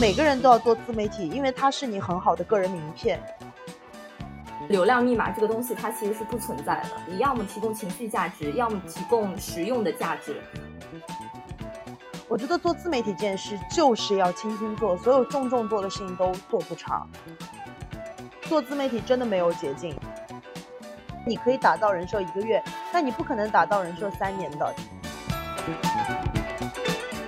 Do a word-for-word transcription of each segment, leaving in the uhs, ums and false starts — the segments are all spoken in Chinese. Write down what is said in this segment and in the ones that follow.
每个人都要做自媒体，因为它是你很好的个人名片。流量密码这个东西它其实是不存在的，你要么提供情绪价值，要么提供实用的价值。我觉得做自媒体这件事就是要轻轻做，所有重重做的事情都做不长。做自媒体真的没有捷径，你可以打造人设一个月，但你不可能打造人设三年的。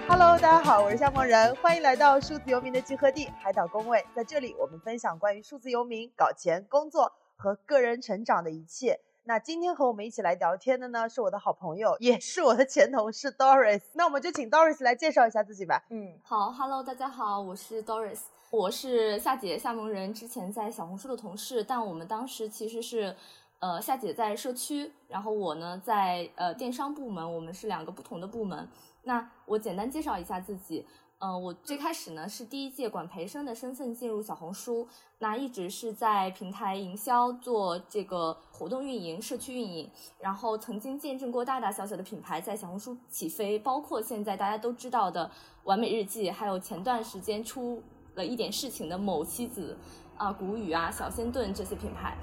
Hello， 大家好，我是夏梦然，欢迎来到数字游民的集合地海岛公位。在这里，我们分享关于数字游民、搞钱、工作和个人成长的一切。那今天和我们一起来聊天的呢，是我的好朋友，也是我的前同事 Doris。那我们就请 Doris 来介绍一下自己吧。嗯，好 ，Hello， 大家好，我是 Doris， 我是夏姐夏萌人之前在小红书的同事，但我们当时其实是，呃，夏姐在社区，然后我呢在呃电商部门，我们是两个不同的部门。那我简单介绍一下自己。嗯、呃，我最开始呢是第一届管培生的身份进入小红书，那一直是在平台营销做这个活动运营、社区运营，然后曾经见证过大大小小的品牌在小红书起飞，包括现在大家都知道的完美日记，还有前段时间出了一点事情的某妻子啊、呃、谷雨啊、小仙炖这些品牌。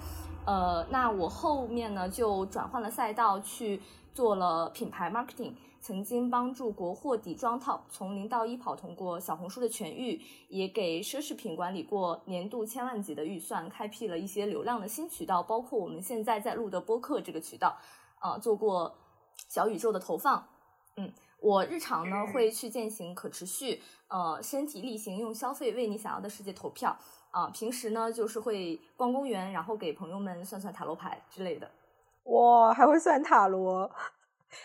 呃，那我后面呢就转换了赛道去做了品牌 marketing。曾经帮助国货底妆 Top 从零到一跑通过小红书的全域，也给奢侈品管理过年度千万级的预算，开辟了一些流量的新渠道，包括我们现在在录的播客这个渠道，啊、呃，做过小宇宙的投放。嗯，我日常呢会去践行可持续，呃，身体力行，用消费为你想要的世界投票。啊、呃，平时呢就是会逛公园，然后给朋友们算算塔罗牌之类的。哇，还会算塔罗？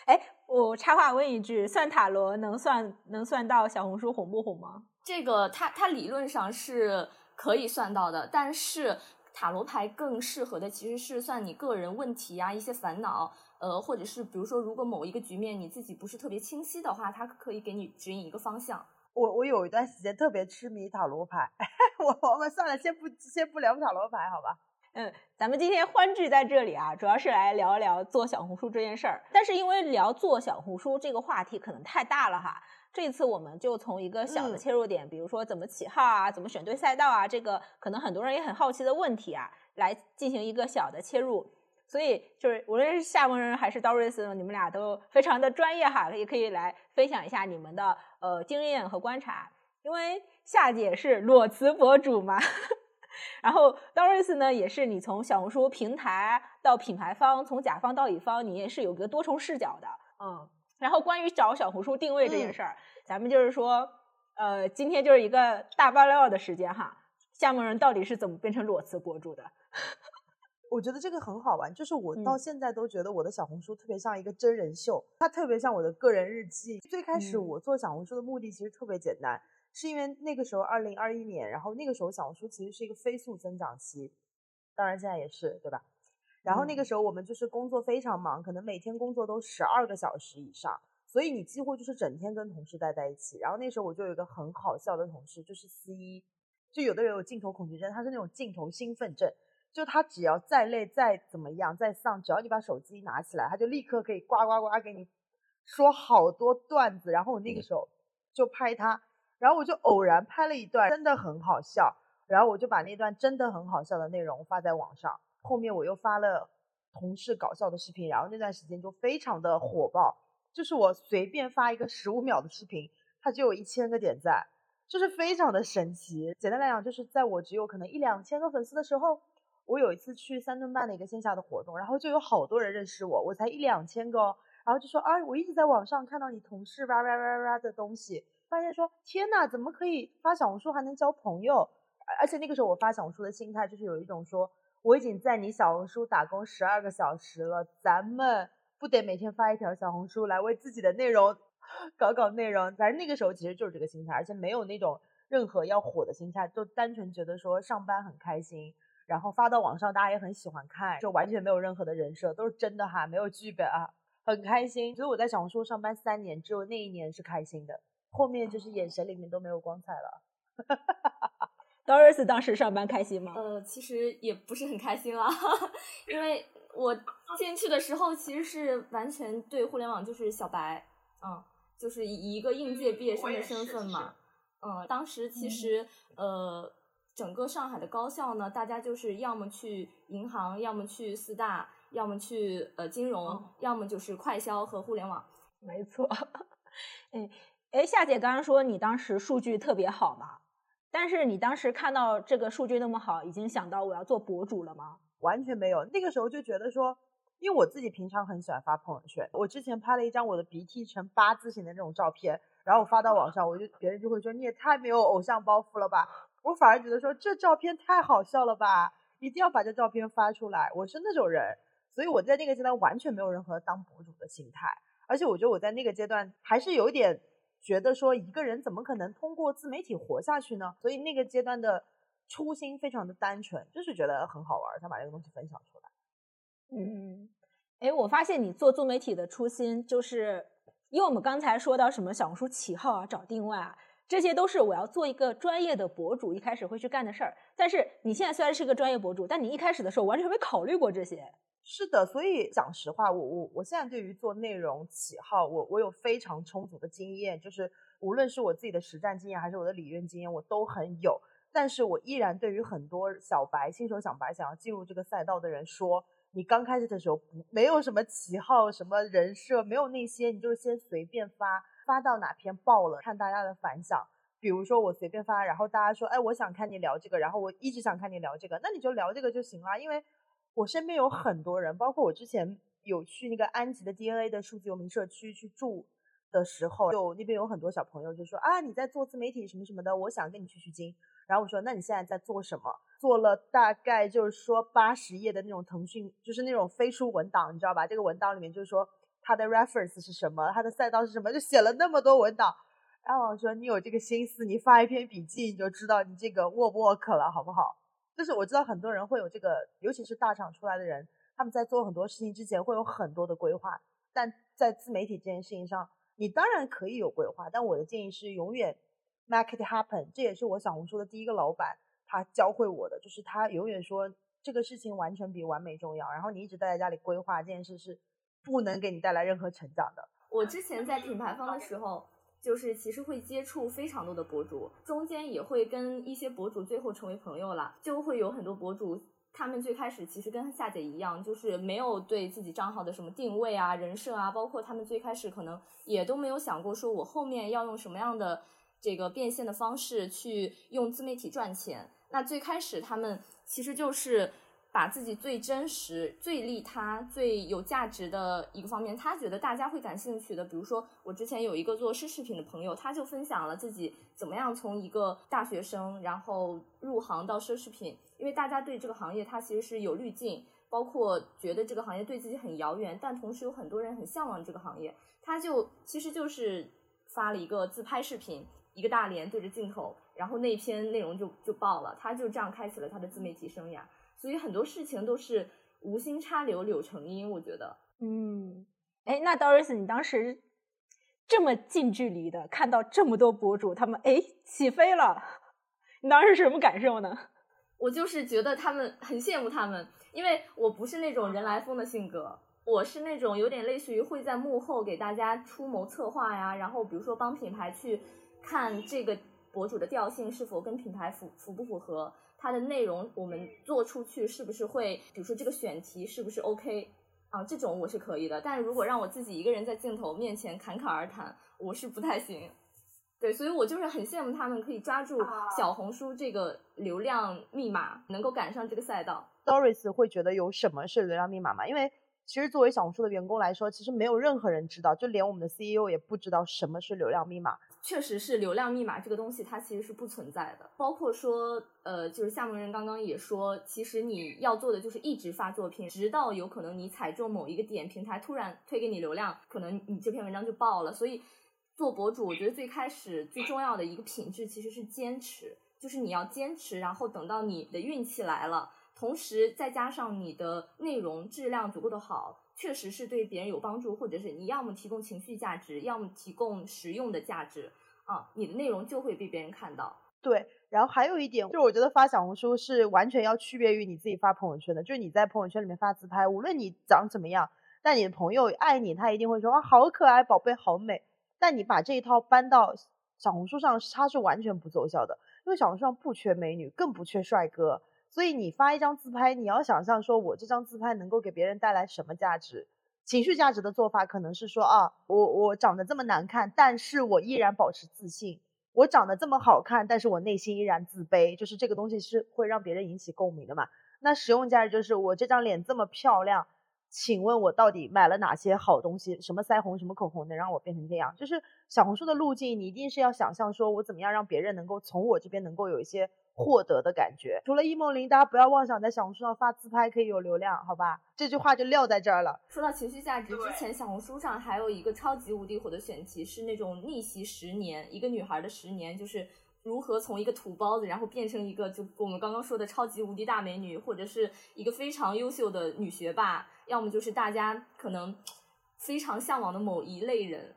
哎。我插话问一句，算塔罗能算能算到小红书红不红吗？这个它它理论上是可以算到的，但是塔罗牌更适合的其实是算你个人问题啊，一些烦恼，呃，或者是比如说如果某一个局面你自己不是特别清晰的话，它可以给你指引一个方向。我我有一段时间特别痴迷塔罗牌，我我们算了，先不先不聊塔罗牌，好吧？嗯，咱们今天欢聚在这里啊，主要是来聊一聊做小红书这件事儿。但是因为聊做小红书这个话题可能太大了哈，这次我们就从一个小的切入点，嗯、比如说怎么起号啊，怎么选对赛道啊，这个可能很多人也很好奇的问题啊，来进行一个小的切入。所以就是无论是夏萌人还是 Doris， 你们俩都非常的专业哈，也可以来分享一下你们的呃经验和观察。因为夏姐是裸辞博主嘛。然后 Doris 呢也是你从小红书平台到品牌方，从甲方到乙方，你也是有个多重视角的。嗯，然后关于找小红书定位这件事儿，嗯、咱们就是说呃今天就是一个大爆料的时间哈，夏萌人到底是怎么变成裸辞博主的。我觉得这个很好玩，就是我到现在都觉得我的小红书特别像一个真人秀，它特别像我的个人日记。最开始我做小红书的目的其实特别简单，嗯是因为那个时候二零二一年，然后那个时候小红书其实是一个飞速增长期，当然现在也是，对吧？然后那个时候我们就是工作非常忙，可能每天工作都十二个小时以上，所以你几乎就是整天跟同事待在一起。然后那时候我就有一个很好笑的同事，就是 C 一，就有的人有镜头恐惧症，他是那种镜头兴奋症，就他只要再累再怎么样再丧，只要你把手机拿起来，他就立刻可以呱呱呱给你说好多段子。然后我那个时候就拍他，然后我就偶然拍了一段真的很好笑，然后我就把那段真的很好笑的内容发在网上，后面我又发了同事搞笑的视频，然后那段时间就非常的火爆，就是我随便发一个十五秒的视频，它就有一千个点赞，就是非常的神奇。简单来讲，就是在我只有可能一两千个粉丝的时候，我有一次去三顿半的一个线下的活动，然后就有好多人认识我，我才一两千个哦，然后就说啊，我一直在网上看到你同事哇哇哇哇的东西，发现说天哪，怎么可以发小红书还能交朋友？而且那个时候我发小红书的心态就是有一种说，我已经在你小红书打工十二个小时了，咱们不得每天发一条小红书来为自己的内容搞搞内容？反正那个时候其实就是这个心态，而且没有那种任何要火的心态，就单纯觉得说上班很开心，然后发到网上大家也很喜欢看，就完全没有任何的人设，都是真的哈，没有剧本啊，很开心。所以我在小红书上班三年，只有那一年是开心的。后面就是眼神里面都没有光彩了。Doris 当时上班开心吗？呃，其实也不是很开心啦，因为我进去的时候其实是完全对互联网就是小白，嗯，就是以一个应届毕业生的身份嘛，嗯，当时其实、嗯、呃整个上海的高校呢，大家就是要么去银行，要么去四大，要么去呃金融、嗯、要么就是快销和互联网。没错。哎哎，夏姐刚刚说你当时数据特别好嘛，但是你当时看到这个数据那么好，已经想到我要做博主了吗？完全没有，那个时候就觉得说，因为我自己平常很喜欢发朋友圈，我之前拍了一张我的鼻涕成八字形的那种照片，然后我发到网上，我就别人就会说你也太没有偶像包袱了吧，我反而觉得说这照片太好笑了吧，一定要把这照片发出来，我是那种人，所以我在那个阶段完全没有任何当博主的心态，而且我觉得我在那个阶段还是有点觉得说一个人怎么可能通过自媒体活下去呢？所以那个阶段的初心非常的单纯，就是觉得很好玩，想把这个东西分享出来。嗯，哎，我发现你做自媒体的初心就是，因为我们刚才说到什么小红书起号啊、找定位啊，这些都是我要做一个专业的博主一开始会去干的事儿。但是你现在虽然是个专业博主，但你一开始的时候完全没考虑过这些。是的，所以讲实话，我我我现在对于做内容起号，我我有非常充足的经验，就是无论是我自己的实战经验还是我的理论经验，我都很有。但是我依然对于很多小白、新手小白想要进入这个赛道的人说，你刚开始的时候没有什么起号、什么人设，没有那些，你就是先随便发，发到哪篇爆了，看大家的反响。比如说我随便发，然后大家说，哎，我想看你聊这个，然后我一直想看你聊这个，那你就聊这个就行了，因为。我身边有很多人，包括我之前有去那个安吉的 D N A 的数字游民社区去住的时候，就那边有很多小朋友就说啊，你在做自媒体什么什么的，我想跟你取取经。然后我说那你现在在做什么？做了大概就是说八十页的那种腾讯，就是那种飞书文档，你知道吧？这个文档里面就是说它的 reference 是什么，它的赛道是什么，就写了那么多文档。然后我说你有这个心思，你发一篇笔记你就知道你这个 work 不 work 了，好不好？就是我知道很多人会有这个，尤其是大厂出来的人，他们在做很多事情之前会有很多的规划，但在自媒体这件事情上，你当然可以有规划，但我的建议是永远 make it happen， 这也是我小红书的第一个老板他教会我的，就是他永远说这个事情完成比完美重要，然后你一直待在家里规划这件事是不能给你带来任何成长的。我之前在品牌方的时候，就是其实会接触非常多的博主，中间也会跟一些博主最后成为朋友了，就会有很多博主他们最开始其实跟夏姐一样，就是没有对自己账号的什么定位啊、人设啊，包括他们最开始可能也都没有想过说我后面要用什么样的这个变现的方式去用自媒体赚钱。那最开始他们其实就是把自己最真实、最利他、最有价值的一个方面，他觉得大家会感兴趣的。比如说我之前有一个做奢侈品的朋友，他就分享了自己怎么样从一个大学生然后入行到奢侈品，因为大家对这个行业他其实是有滤镜，包括觉得这个行业对自己很遥远，但同时有很多人很向往这个行业。他就其实就是发了一个自拍视频，一个大脸对着镜头，然后那篇内容就就爆了，他就这样开启了他的自媒体生涯。所以很多事情都是无心插柳柳成荫，我觉得。嗯，哎，那 Doris 你当时这么近距离的看到这么多博主他们哎起飞了，你当时是什么感受呢？我就是觉得他们很羡慕他们，因为我不是那种人来疯的性格，我是那种有点类似于会在幕后给大家出谋策划呀，然后比如说帮品牌去看这个博主的调性是否跟品牌符符不符合，它的内容我们做出去是不是会，比如说这个选题是不是 OK 啊，这种我是可以的，但如果让我自己一个人在镜头面前侃侃而谈，我是不太行。对，所以我就是很羡慕他们可以抓住小红书这个流量密码，能够赶上这个赛道。 Doris 会觉得有什么是流量密码吗？因为其实作为小红书的员工来说，其实没有任何人知道，就连我们的 C E O 也不知道什么是流量密码。确实是流量密码这个东西它其实是不存在的，包括说呃，就是夏萌人刚刚也说，其实你要做的就是一直发作品，直到有可能你踩中某一个点，平台突然推给你流量，可能你这篇文章就爆了。所以做博主我觉得最开始最重要的一个品质其实是坚持，就是你要坚持，然后等到你的运气来了，同时再加上你的内容质量足够的好，确实是对别人有帮助，或者是你要么提供情绪价值，要么提供实用的价值啊，你的内容就会被别人看到。对，然后还有一点就是我觉得发小红书是完全要区别于你自己发朋友圈的，就是你在朋友圈里面发自拍，无论你长怎么样，但你的朋友爱你，他一定会说啊好可爱宝贝好美，但你把这一套搬到小红书上它是完全不奏效的，因为小红书上不缺美女，更不缺帅哥，所以你发一张自拍，你要想象说我这张自拍能够给别人带来什么价值。情绪价值的做法可能是说啊，我我长得这么难看，但是我依然保持自信，我长得这么好看，但是我内心依然自卑，就是这个东西是会让别人引起共鸣的嘛。那实用价值就是我这张脸这么漂亮，请问我到底买了哪些好东西，什么腮红什么口红能让我变成这样。就是小红书的路径你一定是要想象说我怎么样让别人能够从我这边能够有一些获得的感觉。除了一梦玲，大家不要妄想在小红书上发自拍可以有流量，好吧，这句话就撂在这儿了。说到情绪价值，之前小红书上还有一个超级无敌火的选题是那种逆袭十年，一个女孩的十年，就是如何从一个土包子然后变成一个就我们刚刚说的超级无敌大美女，或者是一个非常优秀的女学霸，要么就是大家可能非常向往的某一类人。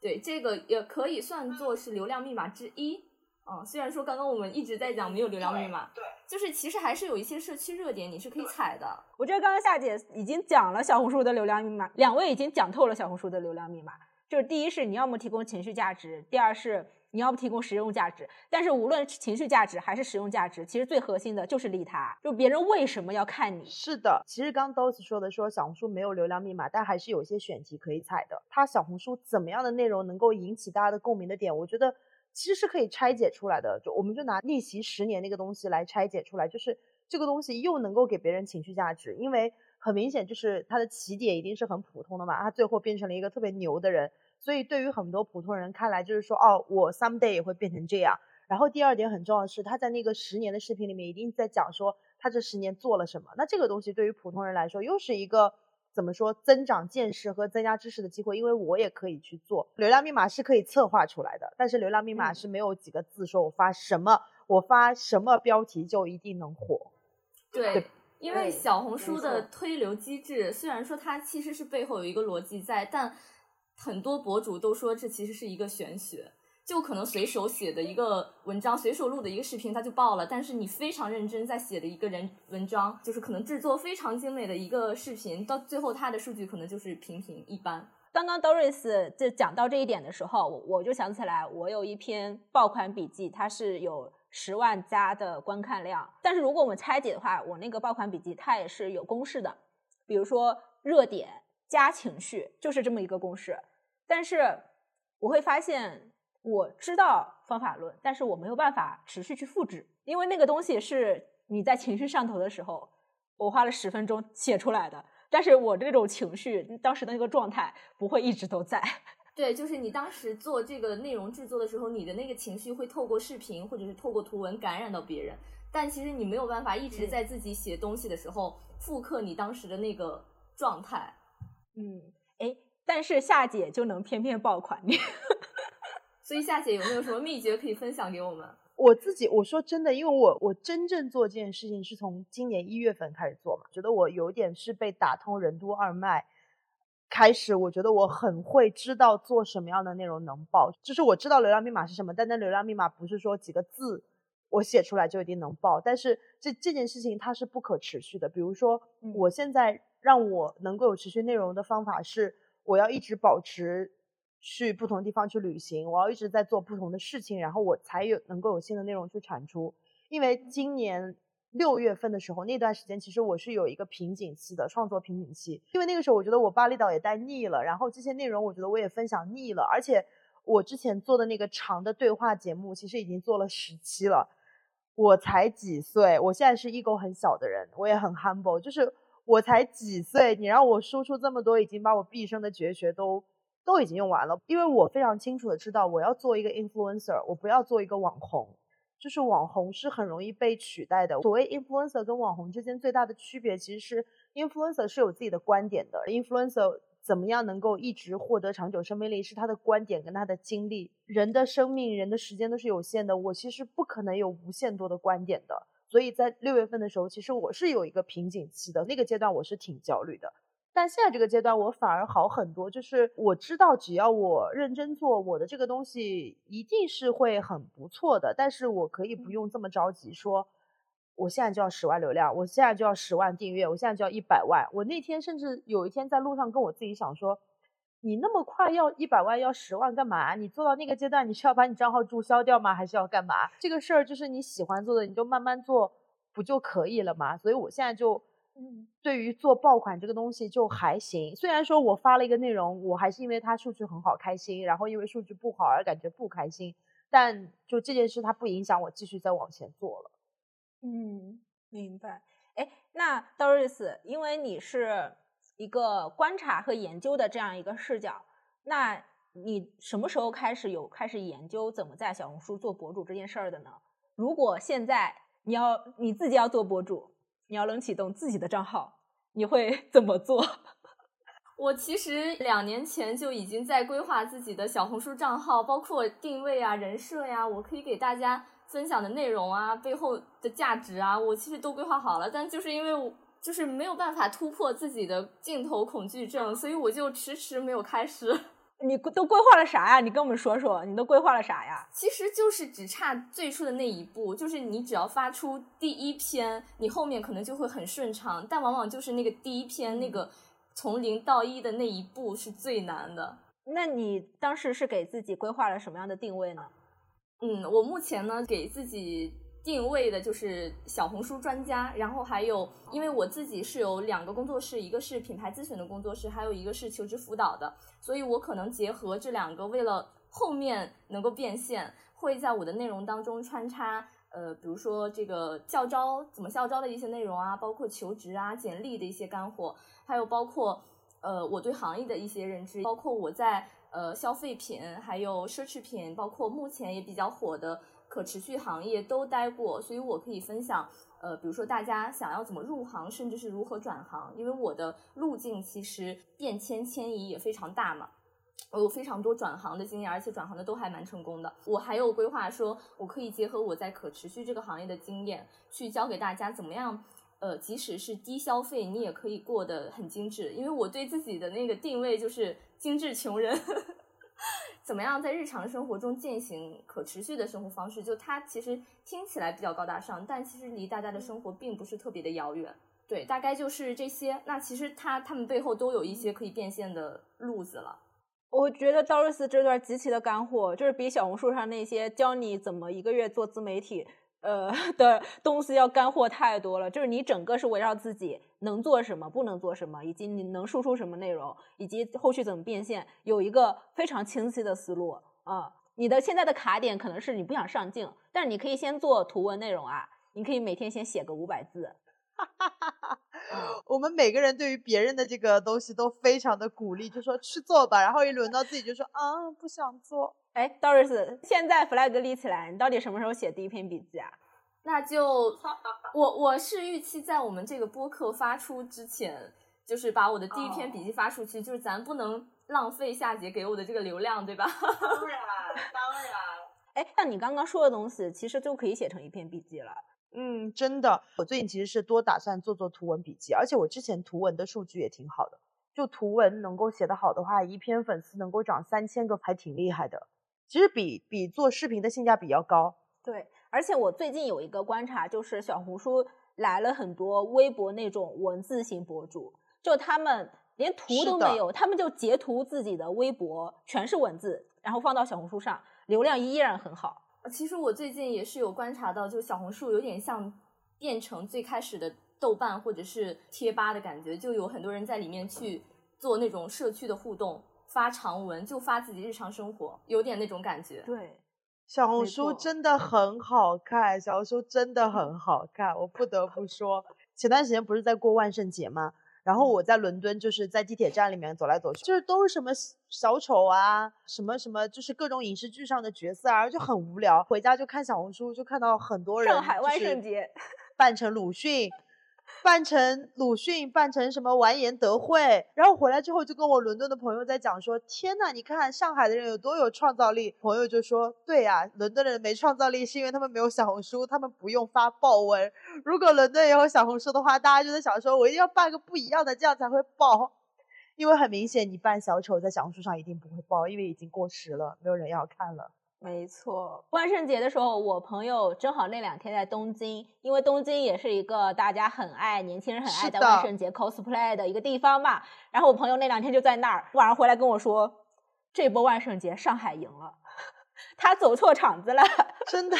对，这个也可以算作是流量密码之一。嗯，虽然说刚刚我们一直在讲没有流量密码，对，就是其实还是有一些社区热点你是可以踩的。我觉得刚刚夏姐已经讲了小红书的流量密码，两位已经讲透了小红书的流量密码，就是第一是你要么提供情绪价值，第二是你要不提供实用价值。但是无论情绪价值还是实用价值，其实最核心的就是利他，就别人为什么要看你。是的，其实刚 Doris 说的说小红书没有流量密码，但还是有一些选题可以踩的。它小红书怎么样的内容能够引起大家的共鸣的点，我觉得其实是可以拆解出来的。就我们就拿逆袭十年那个东西来拆解出来，就是这个东西又能够给别人情绪价值，因为很明显就是它的起点一定是很普通的嘛，它最后变成了一个特别牛的人，所以对于很多普通人看来就是说哦，我 someday 也会变成这样。然后第二点很重要的是，他在那个十年的视频里面一定在讲说他这十年做了什么，那这个东西对于普通人来说又是一个怎么说增长见识和增加知识的机会，因为我也可以去做。流量密码是可以策划出来的，但是流量密码是没有几个字说我发什么、嗯、我发什么标题就一定能火。 对, 对因为小红书的推流机制虽然说它其实是背后有一个逻辑在，但很多博主都说这其实是一个玄学，就可能随手写的一个文章，随手录的一个视频它就爆了，但是你非常认真在写的一个人文章，就是可能制作非常精美的一个视频，到最后它的数据可能就是平平一般。刚刚 Doris 就讲到这一点的时候，我就想起来我有一篇爆款笔记，它是有十万加的观看量，但是如果我们拆解的话，我那个爆款笔记它也是有公式的，比如说热点加情绪，就是这么一个公式。但是我会发现我知道方法论，但是我没有办法持续去复制，因为那个东西是你在情绪上头的时候我花了十分钟写出来的，但是我这种情绪当时的那个状态不会一直都在。对，就是你当时做这个内容制作的时候，你的那个情绪会透过视频或者是透过图文感染到别人，但其实你没有办法一直在自己写东西的时候复刻你当时的那个状态。嗯，诶，但是夏姐就能偏偏爆款你所以夏姐有没有什么秘诀可以分享给我们？我自己我说真的，因为我我真正做这件事情是从今年一月份开始做嘛，觉得我有点是被打通任督二脉开始，我觉得我很会知道做什么样的内容能爆，就是我知道流量密码是什么，但那流量密码不是说几个字我写出来就一定能爆，但是这这件事情它是不可持续的。比如说我现在让我能够有持续内容的方法是，我要一直保持去不同地方去旅行，我要一直在做不同的事情，然后我才有能够有新的内容去产出。因为今年六月份的时候那段时间其实我是有一个瓶颈期的，创作瓶颈期，因为那个时候我觉得我巴厘岛也带腻了，然后这些内容我觉得我也分享腻了，而且我之前做的那个长的对话节目其实已经做了十期了。我才几岁，我现在是ego很小的人，我也很 humble， 就是我才几岁，你让我输出这么多，已经把我毕生的绝学都都已经用完了。因为我非常清楚的知道，我要做一个 influencer， 我不要做一个网红，就是网红是很容易被取代的。所谓 influencer 跟网红之间最大的区别，其实是 influencer 是有自己的观点的， influencer 怎么样能够一直获得长久生命力，是他的观点跟他的经历。人的生命、人的时间都是有限的，我其实不可能有无限多的观点的。所以在六月份的时候，其实我是有一个瓶颈期的，那个阶段我是挺焦虑的。但现在这个阶段我反而好很多，就是我知道只要我认真做，我的这个东西一定是会很不错的，但是我可以不用这么着急说我现在就要十万流量，我现在就要十万订阅，我现在就要一百万。我那天甚至有一天在路上跟我自己想说，你那么快要一百万要十万干嘛？你做到那个阶段，你是要把你账号注销掉吗？还是要干嘛？这个事儿就是你喜欢做的，你就慢慢做不就可以了吗？所以我现在就嗯，对于做爆款这个东西就还行，虽然说我发了一个内容，我还是因为它数据很好开心，然后因为数据不好而感觉不开心，但就这件事它不影响我继续再往前做了。嗯，明白。哎，那 Doris， 因为你是一个观察和研究的这样一个视角，那你什么时候开始有开始研究怎么在小红书做博主这件事儿的呢？如果现在你要你自己要做博主，你要能启动自己的账号，你会怎么做？我其实两年前就已经在规划自己的小红书账号，包括定位啊、人设呀、啊，我可以给大家分享的内容啊、背后的价值啊，我其实都规划好了。但就是因为我就是没有办法突破自己的镜头恐惧症，所以我就迟迟没有开始。你都规划了啥呀？你跟我们说说，你都规划了啥呀？其实就是只差最初的那一步，就是你只要发出第一篇，你后面可能就会很顺畅，但往往就是那个第一篇，那个从零到一的那一步是最难的。那你当时是给自己规划了什么样的定位呢？嗯，我目前呢，给自己定位的就是小红书专家，然后还有因为我自己是有两个工作室，一个是品牌咨询的工作室，还有一个是求职辅导的，所以我可能结合这两个，为了后面能够变现，会在我的内容当中穿插呃，比如说这个校招怎么校招的一些内容啊，包括求职啊、简历的一些干货，还有包括呃我对行业的一些认知，包括我在呃消费品还有奢侈品，包括目前也比较火的可持续行业都待过，所以我可以分享呃，比如说大家想要怎么入行，甚至是如何转行，因为我的路径其实变迁迁移也非常大嘛，我有非常多转行的经验，而且转行的都还蛮成功的。我还有规划说我可以结合我在可持续这个行业的经验，去教给大家怎么样呃，即使是低消费你也可以过得很精致，因为我对自己的那个定位就是精致穷人怎么样在日常生活中践行可持续的生活方式，就它其实听起来比较高大上，但其实离大家的生活并不是特别的遥远。对，大概就是这些。那其实它他们背后都有一些可以变现的路子了。我觉得 Doris 这段极其的干货，就是比小红书上那些教你怎么一个月做自媒体呃的东西要干货太多了，就是你整个是围绕自己能做什么、不能做什么，以及你能输出什么内容，以及后续怎么变现，有一个非常清晰的思路啊。你的现在的卡点可能是你不想上镜，但是你可以先做图文内容啊，你可以每天先写个五百字。我们每个人对于别人的这个东西都非常的鼓励，就说去做吧，然后一轮到自己就说啊不想做。哎 Doris， 现在 flag 立起来，你到底什么时候写第一篇笔记啊？那就我我是预期在我们这个播客发出之前，就是把我的第一篇笔记发出去， oh. 就是咱不能浪费夏姐给我的这个流量，对吧？当然当然。哎，那你刚刚说的东西其实就可以写成一篇笔记了。嗯，真的，我最近其实是多打算做做图文笔记，而且我之前图文的数据也挺好的，就图文能够写得好的话，一篇粉丝能够涨三千个，还挺厉害的。其实比比做视频的性价比要高。对，而且我最近有一个观察，就是小红书来了很多微博那种文字型博主，就他们连图都没有，他们就截图自己的微博，全是文字，然后放到小红书上，流量依然很好。其实我最近也是有观察到，就小红书有点像变成最开始的豆瓣或者是贴吧的感觉，就有很多人在里面去做那种社区的互动，发长文，就发自己日常生活，有点那种感觉。对，小红书真的很好看，小红书真的很好看，我不得不说。前段时间不是在过万圣节吗？然后我在伦敦，就是在地铁站里面走来走去，就是都是什么小丑啊，什么什么，就是各种影视剧上的角色啊，就很无聊。回家就看小红书，就看到很多人上海万圣节扮成鲁迅。扮成鲁迅，扮成什么完颜德惠，然后回来之后就跟我伦敦的朋友在讲说，天哪，你看上海的人有多有创造力。朋友就说，对啊，伦敦的人没创造力是因为他们没有小红书，他们不用发爆文，如果伦敦也有小红书的话，大家就在想说我一定要办个不一样的，这样才会爆。因为很明显，你办小丑在小红书上一定不会爆，因为已经过时了，没有人要看了。没错，万圣节的时候我朋友正好那两天在东京，因为东京也是一个大家很爱年轻人很爱在万圣节 cosplay 的一个地方嘛，然后我朋友那两天就在那儿，晚上回来跟我说这波万圣节上海赢了，他走错场子了。真的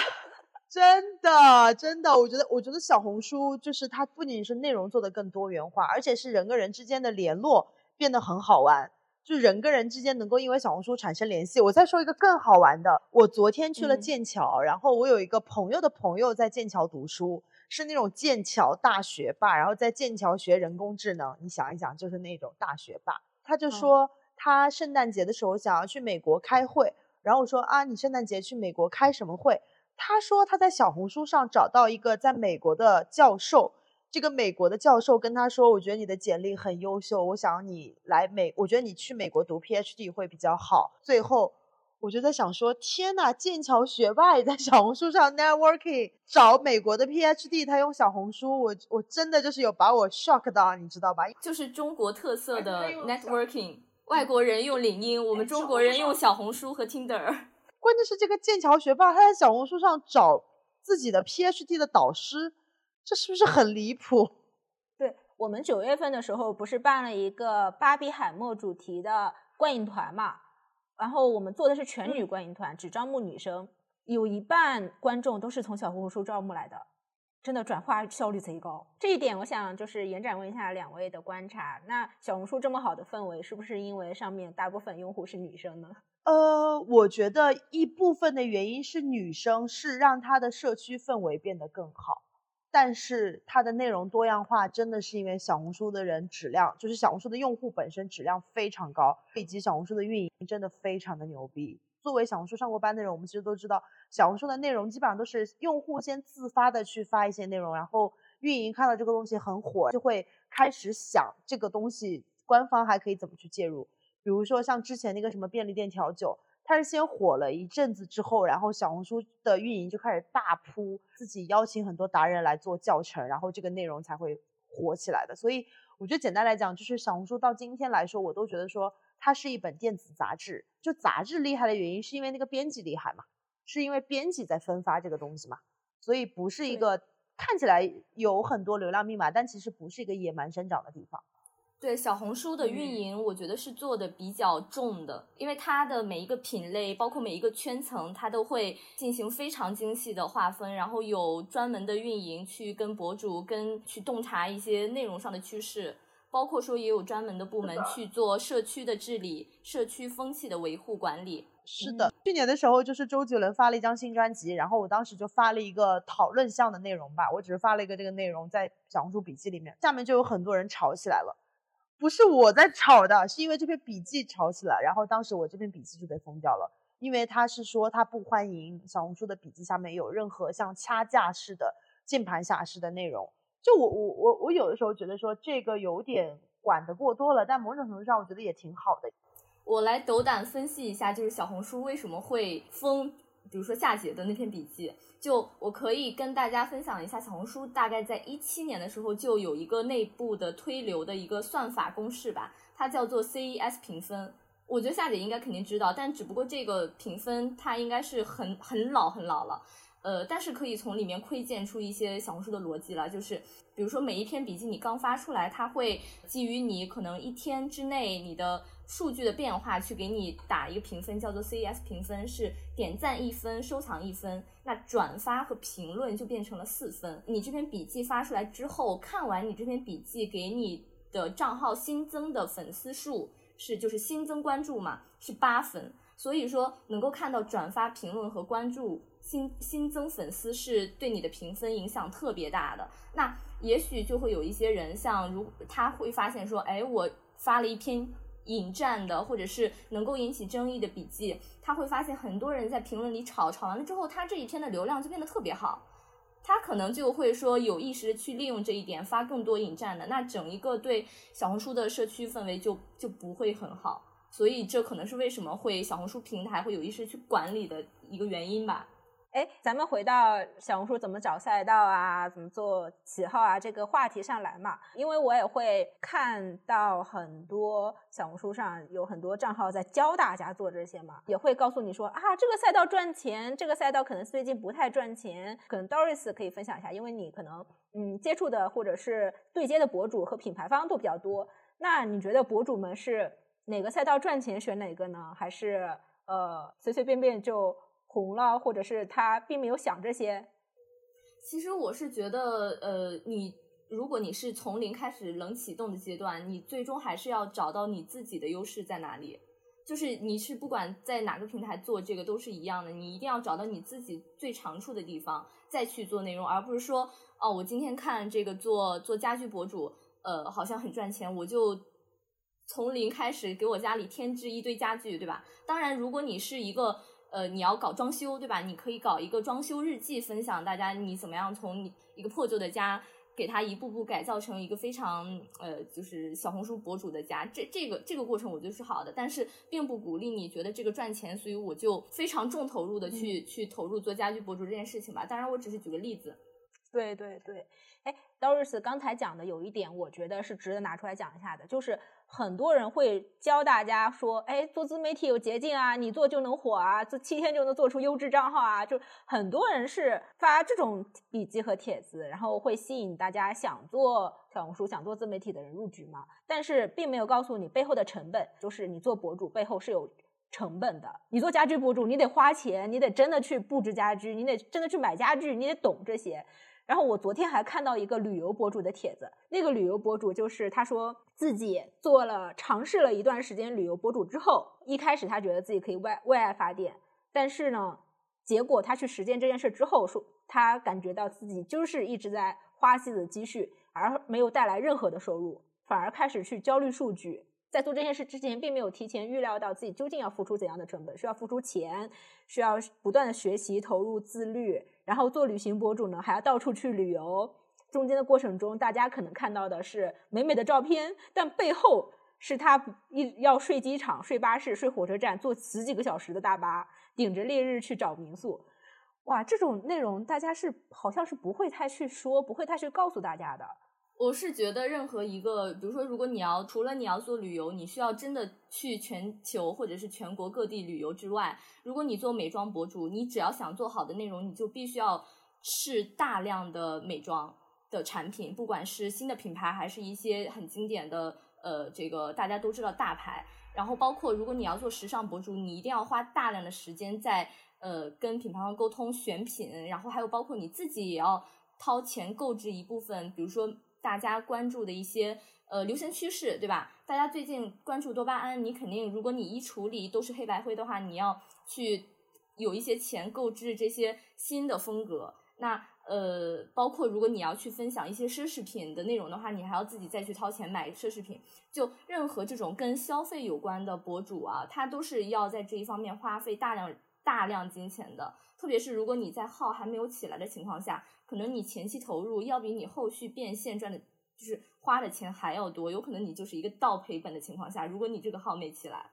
真的真的，我觉得我觉得小红书就是它不仅是内容做得更多元化，而且是人跟人之间的联络变得很好玩，就人跟人之间能够因为小红书产生联系。我再说一个更好玩的，我昨天去了剑桥、嗯、然后我有一个朋友的朋友在剑桥读书，是那种剑桥大学霸，然后在剑桥学人工智能，你想一想就是那种大学霸。他就说、嗯、他圣诞节的时候想要去美国开会，然后我说啊，你圣诞节去美国开什么会？他说他在小红书上找到一个在美国的教授，这个美国的教授跟他说，我觉得你的简历很优秀，我想你来美，我觉得你去美国读 PhD 会比较好。最后，我就在想说，天哪，剑桥学霸也在小红书上 networking 找美国的 PhD， 他用小红书，我我真的就是有把我 shock 到，你知道吧？就是中国特色的 networking， 外国人用领英，我们中国人用小红书和 Tinder。关键是这个剑桥学霸，他在小红书上找自己的 PhD 的导师。这是不是很离谱？对，我们九月份的时候不是办了一个巴比海默主题的观影团嘛，然后我们做的是全女观影团、嗯、只招募女生，有一半观众都是从小红书招募来的，真的转化效率贼高。这一点我想就是延展问一下两位的观察，那小红书这么好的氛围是不是因为上面大部分用户是女生呢？呃，我觉得一部分的原因是女生是让她的社区氛围变得更好，但是它的内容多样化真的是因为小红书的人质量，就是小红书的用户本身质量非常高，以及小红书的运营真的非常的牛逼。作为小红书上过班的人，我们其实都知道小红书的内容基本上都是用户先自发的去发一些内容，然后运营看到这个东西很火，就会开始想这个东西官方还可以怎么去介入。比如说像之前那个什么便利店调酒，它是先火了一阵子之后，然后小红书的运营就开始大铺，自己邀请很多达人来做教程，然后这个内容才会火起来的。所以我觉得简单来讲，就是小红书到今天来说，我都觉得说它是一本电子杂志。就杂志厉害的原因是因为那个编辑厉害嘛，是因为编辑在分发这个东西嘛，所以不是一个看起来有很多流量密码但其实不是一个野蛮生长的地方。对，小红书的运营我觉得是做的比较重的、嗯、因为它的每一个品类包括每一个圈层它都会进行非常精细的划分，然后有专门的运营去跟博主跟去洞察一些内容上的趋势，包括说也有专门的部门去做社区的治理，社区风气的维护管理。是的、嗯、去年的时候就是周杰伦发了一张新专辑，然后我当时就发了一个讨论项的内容吧，我只是发了一个这个内容在小红书笔记里面，下面就有很多人吵起来了，不是我在吵的，是因为这篇笔记吵起来，然后当时我这篇笔记就被封掉了，因为他是说他不欢迎小红书的笔记下面有任何像掐架式的键盘侠式的内容。就我我我我有的时候觉得说这个有点管得过多了，但某种程度上我觉得也挺好的。我来斗胆分析一下，就是小红书为什么会封比如说夏姐的那篇笔记，就我可以跟大家分享一下，小红书大概在一七年的时候就有一个内部的推流的一个算法公式吧，它叫做 C E S 评分。我觉得夏姐应该肯定知道，但只不过这个评分它应该是很很老很老了，呃，但是可以从里面窥见出一些小红书的逻辑了，就是比如说每一篇笔记你刚发出来，它会基于你可能一天之内你的数据的变化去给你打一个评分，叫做 C E S 评分，是点赞一分收藏一分，那转发和评论就变成了四分。你这篇笔记发出来之后，看完你这篇笔记给你的账号新增的粉丝数是就是新增关注嘛，是八分。所以说能够看到转发评论和关注新新增粉丝是对你的评分影响特别大的。那也许就会有一些人像如他会发现说，哎，我发了一篇引战的或者是能够引起争议的笔记，他会发现很多人在评论里吵，吵完了之后他这一篇的流量就变得特别好，他可能就会说有意识的去利用这一点发更多引战的，那整一个对小红书的社区氛围就就不会很好，所以这可能是为什么会小红书平台会有意识去管理的一个原因吧。哎，咱们回到小红书怎么找赛道啊，怎么做起号啊这个话题上来嘛，因为我也会看到很多小红书上有很多账号在教大家做这些嘛，也会告诉你说啊，这个赛道赚钱，这个赛道可能最近不太赚钱，可能 Doris 可以分享一下，因为你可能嗯接触的或者是对接的博主和品牌方都比较多，那你觉得博主们是哪个赛道赚钱选哪个呢？还是呃随随便便就红了，或者是他并没有想这些？其实我是觉得呃，你如果你是从零开始冷启动的阶段，你最终还是要找到你自己的优势在哪里，就是你是不管在哪个平台做这个都是一样的，你一定要找到你自己最长处的地方再去做内容，而不是说哦，我今天看这个做做家居博主呃，好像很赚钱，我就从零开始给我家里添置一堆家具，对吧？当然如果你是一个呃，你要搞装修，对吧？你可以搞一个装修日记，分享大家你怎么样从你一个破旧的家，给它一步步改造成一个非常呃，就是小红书博主的家。这这个这个过程我觉得是好的，但是并不鼓励你觉得这个赚钱，所以我就非常重投入的去、嗯、去投入做家居博主这件事情吧。当然，我只是举个例子。对对对，哎 ，Doris 刚才讲的有一点，我觉得是值得拿出来讲一下的，就是很多人会教大家说，哎，做自媒体有捷径啊，你做就能火啊，做七天就能做出优质账号啊，就很多人是发这种笔记和帖子，然后会吸引大家想做小红书、想做自媒体的人入局嘛。但是并没有告诉你背后的成本，就是你做博主背后是有成本的，你做家居博主，你得花钱，你得真的去布置家居，你得真的去买家具，你得懂这些。然后我昨天还看到一个旅游博主的帖子，那个旅游博主就是他说自己做了尝试了一段时间旅游博主之后，一开始他觉得自己可以为爱发电，但是呢结果他去实践这件事之后，说他感觉到自己就是一直在花自己的积蓄，而没有带来任何的收入，反而开始去焦虑数据，在做这件事之前并没有提前预料到自己究竟要付出怎样的成本，需要付出钱，需要不断的学习，投入自律，然后做旅行博主呢还要到处去旅游，中间的过程中大家可能看到的是美美的照片，但背后是他要睡机场，睡巴士，睡火车站，坐十几个小时的大巴，顶着烈日去找民宿。哇，这种内容大家是好像是不会太去说，不会太去告诉大家的。我是觉得任何一个，比如说如果你要除了你要做旅游，你需要真的去全球或者是全国各地旅游之外，如果你做美妆博主，你只要想做好的内容，你就必须要试大量的美妆的产品，不管是新的品牌还是一些很经典的呃，这个大家都知道大牌，然后包括如果你要做时尚博主，你一定要花大量的时间在呃跟品牌方沟通选品，然后还有包括你自己也要掏钱购置一部分，比如说大家关注的一些呃流行趋势，对吧？大家最近关注多巴胺，你肯定如果你一处理都是黑白灰的话，你要去有一些钱购置这些新的风格。那呃，包括如果你要去分享一些奢侈品的内容的话，你还要自己再去掏钱买奢侈品。就任何这种跟消费有关的博主啊，他都是要在这一方面花费大量大量金钱的。特别是如果你在号还没有起来的情况下，可能你前期投入要比你后续变现赚的，就是花的钱还要多，有可能你就是一个倒赔本的情况下，如果你这个号没起来。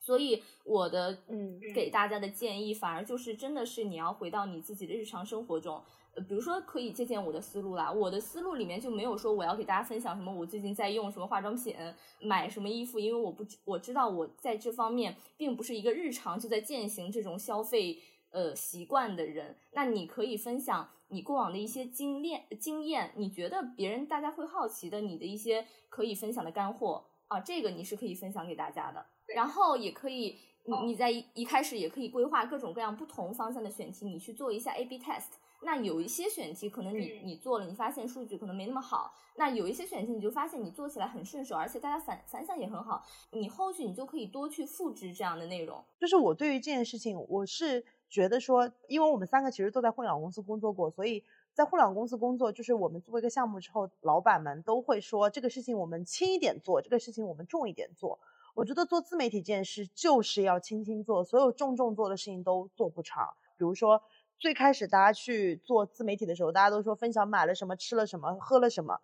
所以我的嗯给大家的建议反而就是真的是你要回到你自己的日常生活中，呃、比如说可以借鉴我的思路啦，我的思路里面就没有说我要给大家分享什么我最近在用什么化妆品，买什么衣服，因为我不我知道我在这方面并不是一个日常就在践行这种消费呃习惯的人。那你可以分享你过往的一些经验经验，你觉得别人大家会好奇的，你的一些可以分享的干货啊，这个你是可以分享给大家的。然后也可以你你在一开始也可以规划各种各样不同方向的选题，你去做一下 A B test。那有一些选题可能你你做了，你发现数据可能没那么好，那有一些选题你就发现你做起来很顺手，而且大家反反响也很好，你后续你就可以多去复制这样的内容。就是我对于这件事情，我是觉得说，因为我们三个其实都在互联网公司工作过，所以在互联网公司工作，就是我们做一个项目之后，老板们都会说这个事情我们轻一点做，这个事情我们重一点做。我觉得做自媒体这件事就是要轻轻做，所有重重做的事情都做不长。比如说最开始大家去做自媒体的时候，大家都说分享买了什么，吃了什么，喝了什么，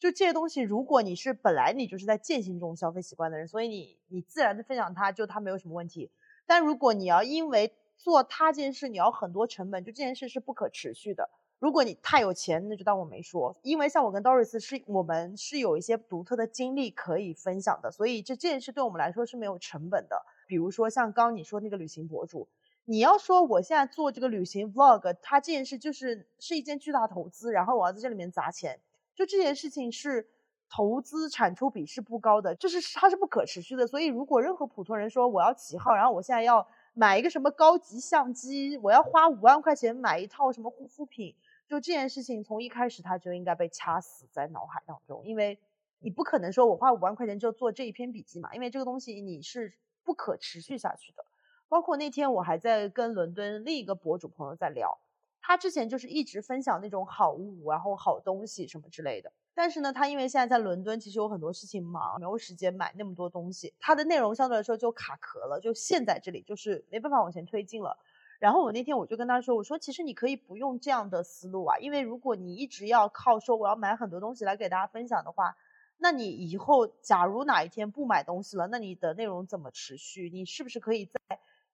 就这些东西如果你是本来你就是在践行这种消费习惯的人，所以你你自然的分享它，就它没有什么问题。但如果你要因为做他这件事你要很多成本，就这件事是不可持续的。如果你太有钱，那就当我没说。因为像我跟 Doris 是我们是有一些独特的经历可以分享的，所以这件事对我们来说是没有成本的。比如说像刚你说那个旅行博主，你要说我现在做这个旅行 vlog， 它这件事就是是一件巨大投资，然后我要在这里面砸钱，就这件事情是投资产出比是不高的，就是它是不可持续的。所以如果任何普通人说我要起号，然后我现在要买一个什么高级相机，我要花五万块钱买一套什么护肤品，就这件事情从一开始它就应该被掐死在脑海当中。因为你不可能说我花五万块钱就做这一篇笔记嘛，因为这个东西你是不可持续下去的。包括那天我还在跟伦敦另一个博主朋友在聊，他之前就是一直分享那种好物然后好东西什么之类的，但是呢他因为现在在伦敦其实有很多事情忙，没有时间买那么多东西，他的内容相对来说就卡壳了，就陷在这里，就是没办法往前推进了。然后我那天我就跟他说，我说其实你可以不用这样的思路啊，因为如果你一直要靠说我要买很多东西来给大家分享的话，那你以后假如哪一天不买东西了，那你的内容怎么持续？你是不是可以在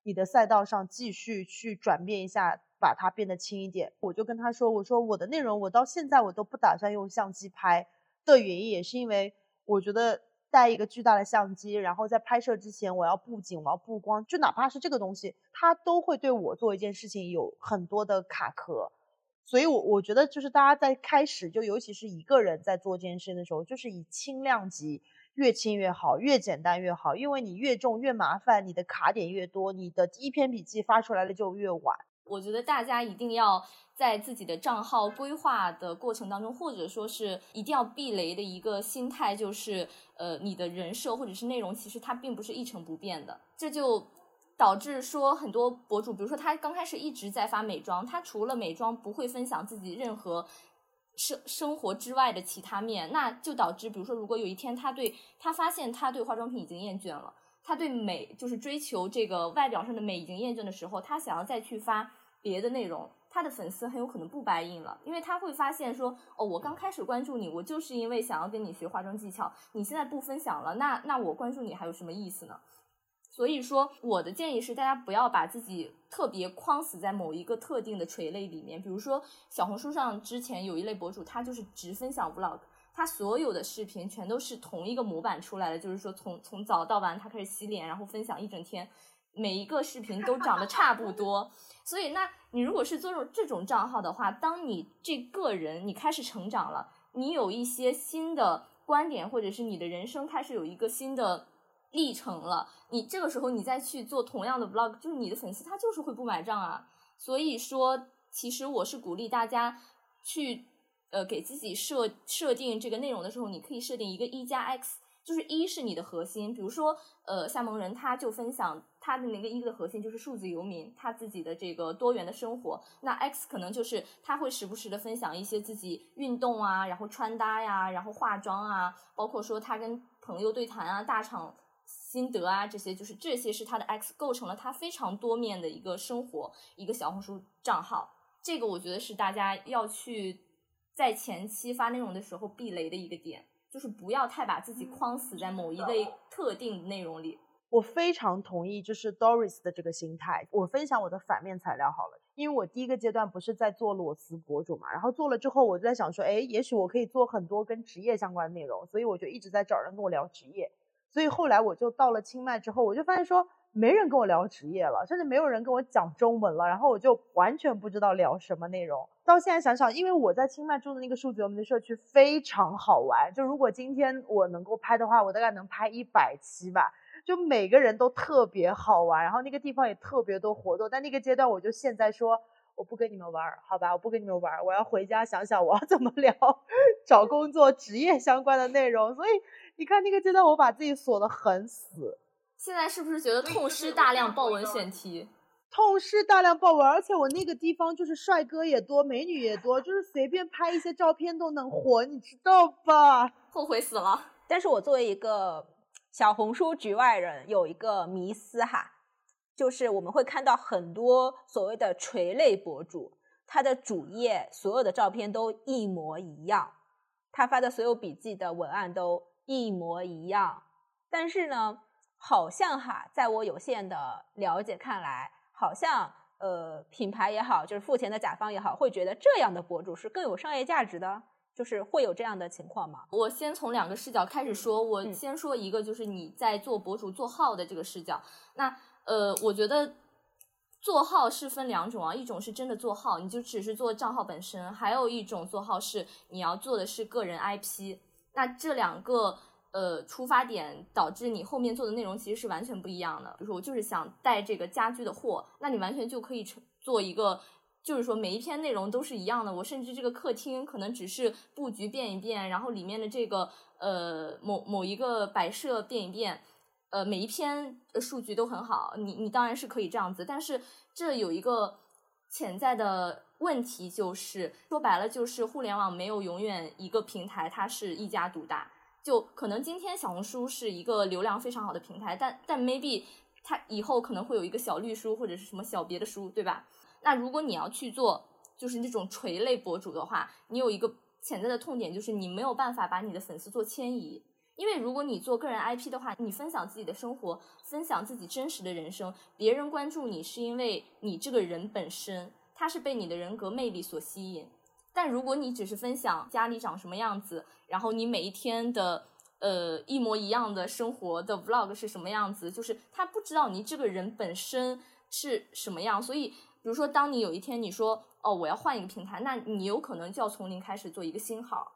你的赛道上继续去转变一下，把它变得轻一点？我就跟他说，我说我的内容我到现在我都不打算用相机拍的原因也是因为我觉得带一个巨大的相机，然后在拍摄之前我要布景，我要布光，就哪怕是这个东西它都会对我做一件事情有很多的卡壳。所以我我觉得就是大家在开始就尤其是一个人在做这件事的时候，就是以轻量级，越轻越好，越简单越好，因为你越重越麻烦，你的卡点越多，你的一篇笔记发出来的就越晚。我觉得大家一定要在自己的账号规划的过程当中，或者说是一定要避雷的一个心态，就是呃，你的人设或者是内容其实它并不是一成不变的。这就导致说很多博主，比如说他刚开始一直在发美妆，他除了美妆不会分享自己任何生生活之外的其他面，那就导致比如说如果有一天他对他发现他对化妆品已经厌倦了，他对美就是追求这个外表上的美已经厌倦的时候，他想要再去发别的内容，他的粉丝很有可能不白印了，因为他会发现说哦，我刚开始关注你我就是因为想要跟你学化妆技巧，你现在不分享了，那那我关注你还有什么意思呢？所以说我的建议是大家不要把自己特别框死在某一个特定的垂类里面。比如说小红书上之前有一类博主，他就是只分享 vlog， 他所有的视频全都是同一个模板出来的，就是说从从早到晚他开始洗脸，然后分享一整天，每一个视频都长得差不多。所以那你如果是做这种账号的话，当你这个人你开始成长了，你有一些新的观点，或者是你的人生开始有一个新的历程了，你这个时候你再去做同样的 vlog， 就是你的粉丝他就是会不买账啊。所以说其实我是鼓励大家去呃给自己设设定这个内容的时候，你可以设定一个一加 X， 就是一是你的核心，比如说呃夏萌人他就分享他的那个一的核心就是数字游民，他自己的这个多元的生活，那 X 可能就是他会时不时的分享一些自己运动啊，然后穿搭呀，然后化妆啊，包括说他跟朋友对谈啊，大厂心得啊，这些就是这些是他的 X， 构成了他非常多面的一个生活，一个小红书账号。这个我觉得是大家要去在前期发内容的时候避雷的一个点，就是不要太把自己框死在某一类特定内容里。我非常同意就是 Doris 的这个心态。我分享我的反面材料好了，因为我第一个阶段不是在做裸辞博主嘛，然后做了之后我就在想说，哎，也许我可以做很多跟职业相关的内容，所以我就一直在找人跟我聊职业。所以后来我就到了清迈之后，我就发现说没人跟我聊职业了，甚至没有人跟我讲中文了，然后我就完全不知道聊什么内容。到现在想想，因为我在清迈住的那个数字游民的社区非常好玩，就如果今天我能够拍的话，我大概能拍一百期吧，就每个人都特别好玩，然后那个地方也特别多活动。但那个阶段我就现在说我不跟你们玩好吧，我不跟你们玩，我要回家想想我要怎么聊找工作职业相关的内容。所以你看那个阶段我把自己锁得很死。现在是不是觉得痛失大量爆文选题？痛失大量爆文，而且我那个地方就是帅哥也多，美女也多，就是随便拍一些照片都能火，你知道吧？后悔死了。但是我作为一个小红书局外人，有一个迷思哈，就是我们会看到很多所谓的垂类博主，他的主页所有的照片都一模一样，他发的所有笔记的文案都一模一样，但是呢好像哈在我有限的了解看来，好像呃品牌也好，就是付钱的甲方也好，会觉得这样的博主是更有商业价值的，就是会有这样的情况吗？我先从两个视角开始说，我先说一个就是你在做博主做号的这个视角。那呃，我觉得做号是分两种啊，一种是真的做号，你就只是做账号本身，还有一种做号是你要做的是个人 I P。 那这两个呃出发点导致你后面做的内容其实是完全不一样的。比如说我就是想带这个家居的货，那你完全就可以做一个，就是说每一篇内容都是一样的，我甚至这个客厅可能只是布局变一变，然后里面的这个呃某某一个摆设变一变，呃，每一篇数据都很好，你你当然是可以这样子，但是这有一个潜在的问题，就是说白了就是互联网没有永远一个平台它是一家独大，就可能今天小红书是一个流量非常好的平台，但但 maybe 它以后可能会有一个小绿书或者是什么小别的书，对吧？那如果你要去做就是那种垂类博主的话，你有一个潜在的痛点，就是你没有办法把你的粉丝做迁移。因为如果你做个人 I P 的话，你分享自己的生活，分享自己真实的人生，别人关注你是因为你这个人本身，他是被你的人格魅力所吸引。但如果你只是分享家里长什么样子，然后你每一天的呃一模一样的生活的 vlog 是什么样子，就是他不知道你这个人本身是什么样。所以比如说当你有一天你说哦我要换一个平台，那你有可能就要从零开始做一个新号。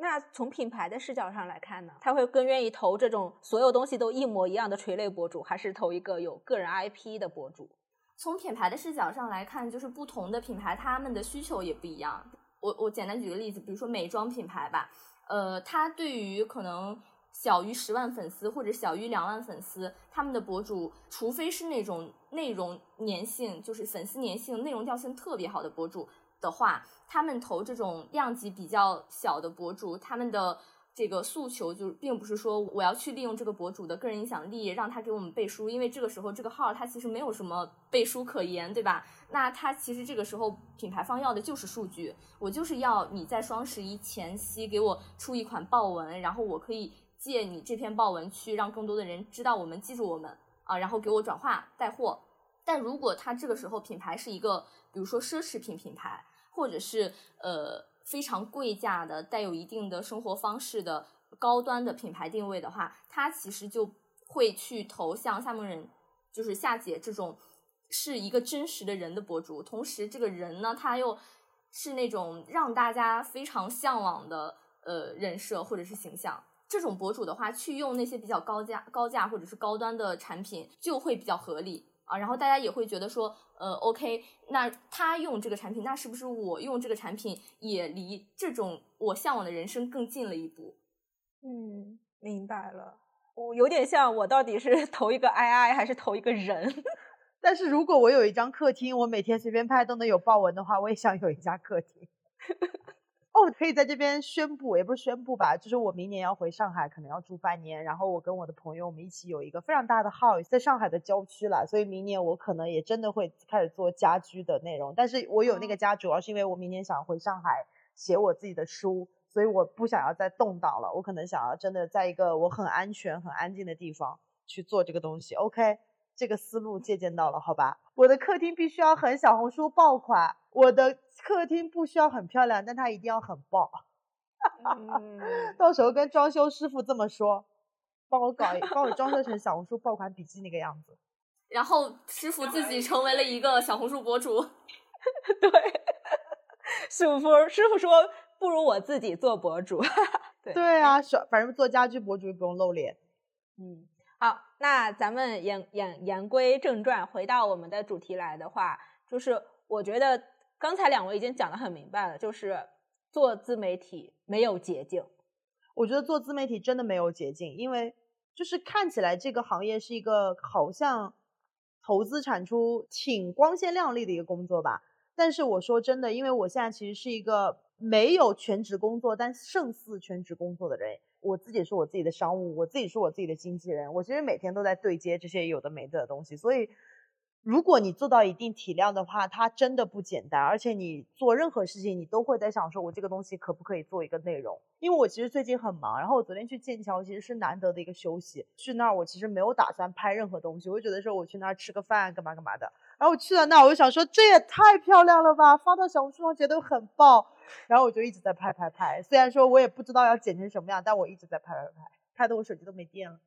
那从品牌的视角上来看呢，他会更愿意投这种所有东西都一模一样的垂类博主，还是投一个有个人 I P 的博主？从品牌的视角上来看，就是不同的品牌他们的需求也不一样。我我简单举个例子，比如说美妆品牌吧，呃，他对于可能小于十万粉丝或者小于两万粉丝，他们的博主除非是那种内容粘性，就是粉丝粘性内容调性特别好的博主的话，他们投这种量级比较小的博主，他们的这个诉求就并不是说我要去利用这个博主的个人影响力让他给我们背书，因为这个时候这个号他其实没有什么背书可言，对吧？那他其实这个时候品牌方要的就是数据，我就是要你在双十一前夕给我出一款爆文，然后我可以借你这篇爆文去让更多的人知道我们，记住我们啊，然后给我转化带货。但如果他这个时候品牌是一个比如说奢侈品品牌，或者是呃非常贵价的带有一定的生活方式的高端的品牌定位的话，他其实就会去投像夏梦人就是夏姐这种是一个真实的人的博主，同时这个人呢他又是那种让大家非常向往的呃人设或者是形象。这种博主的话去用那些比较高价高价或者是高端的产品就会比较合理啊，然后大家也会觉得说呃 OK 那他用这个产品，那是不是我用这个产品也离这种我向往的人生更近了一步。嗯，明白了。我有点像我到底是投一个 I I 还是投一个人。但是如果我有一张客厅，我每天随便拍都能有爆文的话，我也想有一家客厅。哦，可以在这边宣布，也不是宣布吧，就是我明年要回上海，可能要住半年，然后我跟我的朋友我们一起有一个非常大的 house 在上海的郊区啦，所以明年我可能也真的会开始做家居的内容。但是我有那个家主要是因为我明年想回上海写我自己的书，所以我不想要再动荡了，我可能想要真的在一个我很安全很安静的地方去做这个东西。 OK， 这个思路借鉴到了，好吧。我的客厅必须要很小红书爆款，我的客厅不需要很漂亮，但它一定要很爆。到时候跟装修师傅这么说，帮我搞帮我装修成小红书爆款笔记那个样子。然后师傅自己成为了一个小红书博主。对，师傅师傅说不如我自己做博主。对， 对啊，反正做家居博主不用露脸。嗯，好，那咱们言言言归正传，回到我们的主题来的话，就是我觉得刚才两位已经讲得很明白了，就是做自媒体没有捷径。我觉得做自媒体真的没有捷径，因为就是看起来这个行业是一个好像投资产出挺光鲜亮丽的一个工作吧，但是我说真的，因为我现在其实是一个没有全职工作但胜似全职工作的人，我自己是我自己的商务，我自己是我自己的经纪人，我其实每天都在对接这些有的没的东西，所以如果你做到一定体量的话，它真的不简单，而且你做任何事情你都会在想说我这个东西可不可以做一个内容。因为我其实最近很忙，然后我昨天去剑桥其实是难得的一个休息，去那儿我其实没有打算拍任何东西，我觉得说我去那儿吃个饭干嘛干嘛的，然后我去了那儿我就想说这也太漂亮了吧，发到小红书上觉得很棒，然后我就一直在拍拍拍，虽然说我也不知道要剪成什么样，但我一直在拍拍拍，拍的我手机都没电了。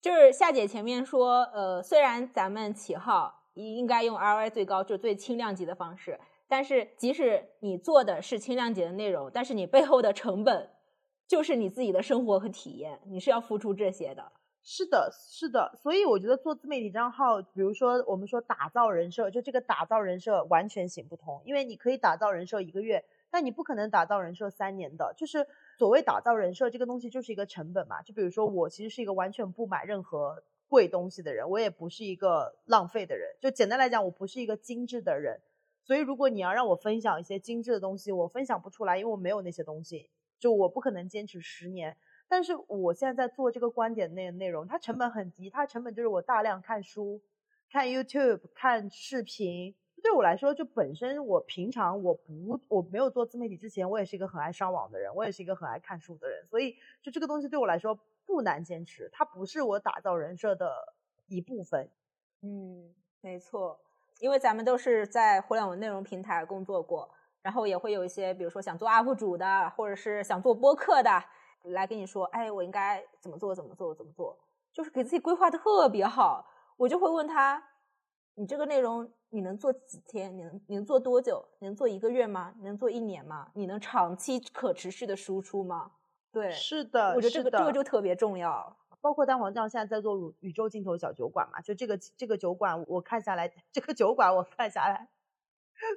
就是夏姐前面说呃，虽然咱们起号应该用 R O I 最高，就是最轻量级的方式，但是即使你做的是轻量级的内容，但是你背后的成本就是你自己的生活和体验，你是要付出这些的。是的是的，所以我觉得做自媒体账号，比如说我们说打造人设，就这个打造人设完全行不通，因为你可以打造人设一个月，但你不可能打造人设三年的。就是所谓打造人设这个东西就是一个成本嘛，就比如说我其实是一个完全不买任何贵东西的人，我也不是一个浪费的人，就简单来讲我不是一个精致的人，所以如果你要让我分享一些精致的东西我分享不出来，因为我没有那些东西，就我不可能坚持十年。但是我现在在做这个观点内内容，它成本很低，它成本就是我大量看书看 YouTube 看视频。对我来说就本身我平常我不我没有做自媒体之前，我也是一个很爱上网的人，我也是一个很爱看书的人，所以就这个东西对我来说不难坚持，它不是我打造人设的一部分。嗯，没错，因为咱们都是在互联网内容平台工作过，然后也会有一些比如说想做 U P 主的或者是想做播客的来跟你说，哎，我应该怎么做怎么做怎么做，就是给自己规划特别好。我就会问他，你这个内容你能做几天，你能你能做多久，你能做一个月吗，你能做一年吗，你能长期可持续的输出吗。对，是的，我觉得这个这个就特别重要。包括蛋黄酱现在在做宇宙尽头小酒馆嘛，就这个这个酒馆我看下来，这个酒馆我看下来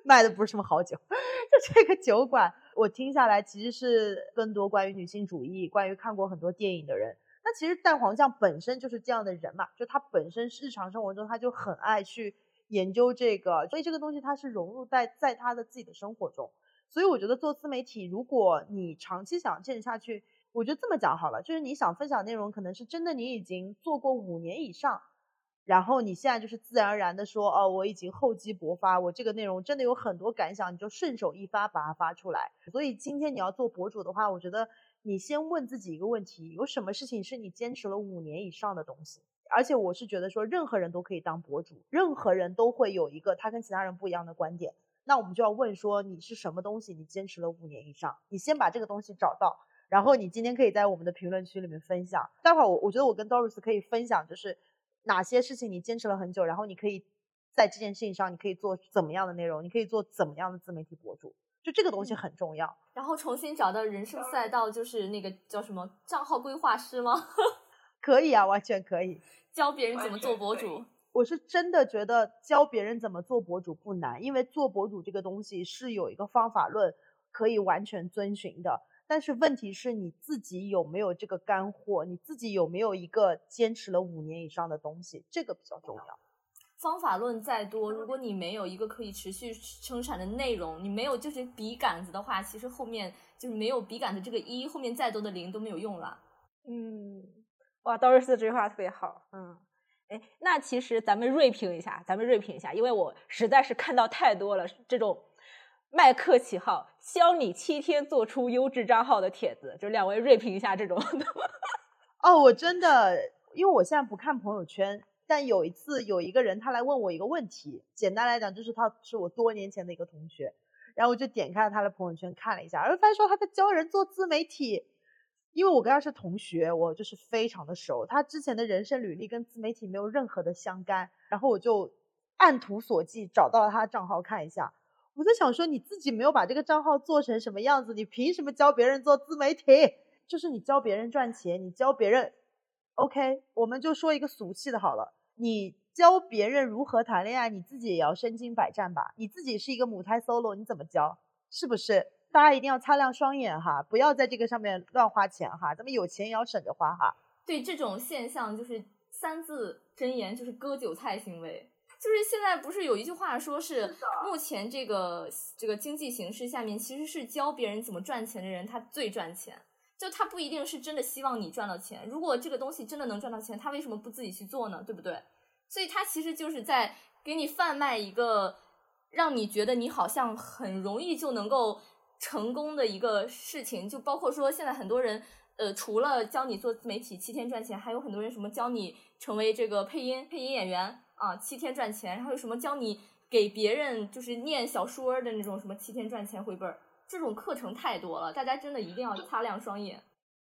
卖的不是什么好酒，就这个酒馆我听下来其实是更多关于女性主义，关于看过很多电影的人。那其实蛋黄酱本身就是这样的人嘛，就他本身日常生活中他就很爱去研究这个，所以这个东西它是融入在在他的自己的生活中。所以我觉得做自媒体如果你长期想坚持下去，我觉得这么讲好了，就是你想分享内容可能是真的你已经做过五年以上，然后你现在就是自然而然的说哦，我已经厚积薄发，我这个内容真的有很多感想，你就顺手一发把它发出来。所以今天你要做博主的话，我觉得你先问自己一个问题，有什么事情是你坚持了五年以上的东西。而且我是觉得说任何人都可以当博主，任何人都会有一个他跟其他人不一样的观点，那我们就要问说你是什么东西你坚持了五年以上，你先把这个东西找到，然后你今天可以在我们的评论区里面分享。待会儿我我觉得我跟 Doris 可以分享就是哪些事情你坚持了很久，然后你可以在这件事情上你可以做怎么样的内容，你可以做怎么样的自媒体博主，就这个东西很重要、嗯、然后重新找到人生赛道，就是那个叫什么账号规划师吗？可以啊，完全可以教别人怎么做博主。我是真的觉得教别人怎么做博主不难，因为做博主这个东西是有一个方法论可以完全遵循的，但是问题是你自己有没有这个干货，你自己有没有一个坚持了五年以上的东西，这个比较重要。方法论再多，如果你没有一个可以持续生产的内容，你没有就是笔杆子的话，其实后面就是没有笔杆子这个一，后面再多的零都没有用了。嗯，哇，道瑞斯这句话特别好。嗯，哎，那其实咱们锐评一下，咱们锐评一下，因为我实在是看到太多了这种麦克起号教你七天做出优质账号的帖子，就两位锐评一下这种的。哦，我真的，因为我现在不看朋友圈，但有一次有一个人他来问我一个问题，简单来讲就是他是我多年前的一个同学，然后我就点开了他的朋友圈看了一下，然后发现说他在教人做自媒体。因为我跟他是同学，我就是非常的熟，他之前的人生履历跟自媒体没有任何的相干，然后我就按图索骥找到了他的账号看一下，我在想说你自己没有把这个账号做成什么样子，你凭什么教别人做自媒体？就是你教别人赚钱，你教别人 OK 我们就说一个俗气的好了，你教别人如何谈恋爱，你自己也要身经百战吧，你自己是一个母胎 solo 你怎么教？是不是大家一定要擦亮双眼哈，不要在这个上面乱花钱哈，咱们有钱也要省着花哈。对，这种现象就是三字真言，就是割韭菜行为。就是现在不是有一句话说是目前这个这个经济形势下面，其实是教别人怎么赚钱的人他最赚钱，就他不一定是真的希望你赚到钱，如果这个东西真的能赚到钱，他为什么不自己去做呢？对不对？所以他其实就是在给你贩卖一个让你觉得你好像很容易就能够成功的一个事情，就包括说现在很多人呃，除了教你做自媒体七天赚钱，还有很多人什么教你成为这个配音配音演员啊，七天赚钱，然后有什么教你给别人就是念小说的那种什么七天赚钱回本，这种课程太多了，大家真的一定要擦亮双眼。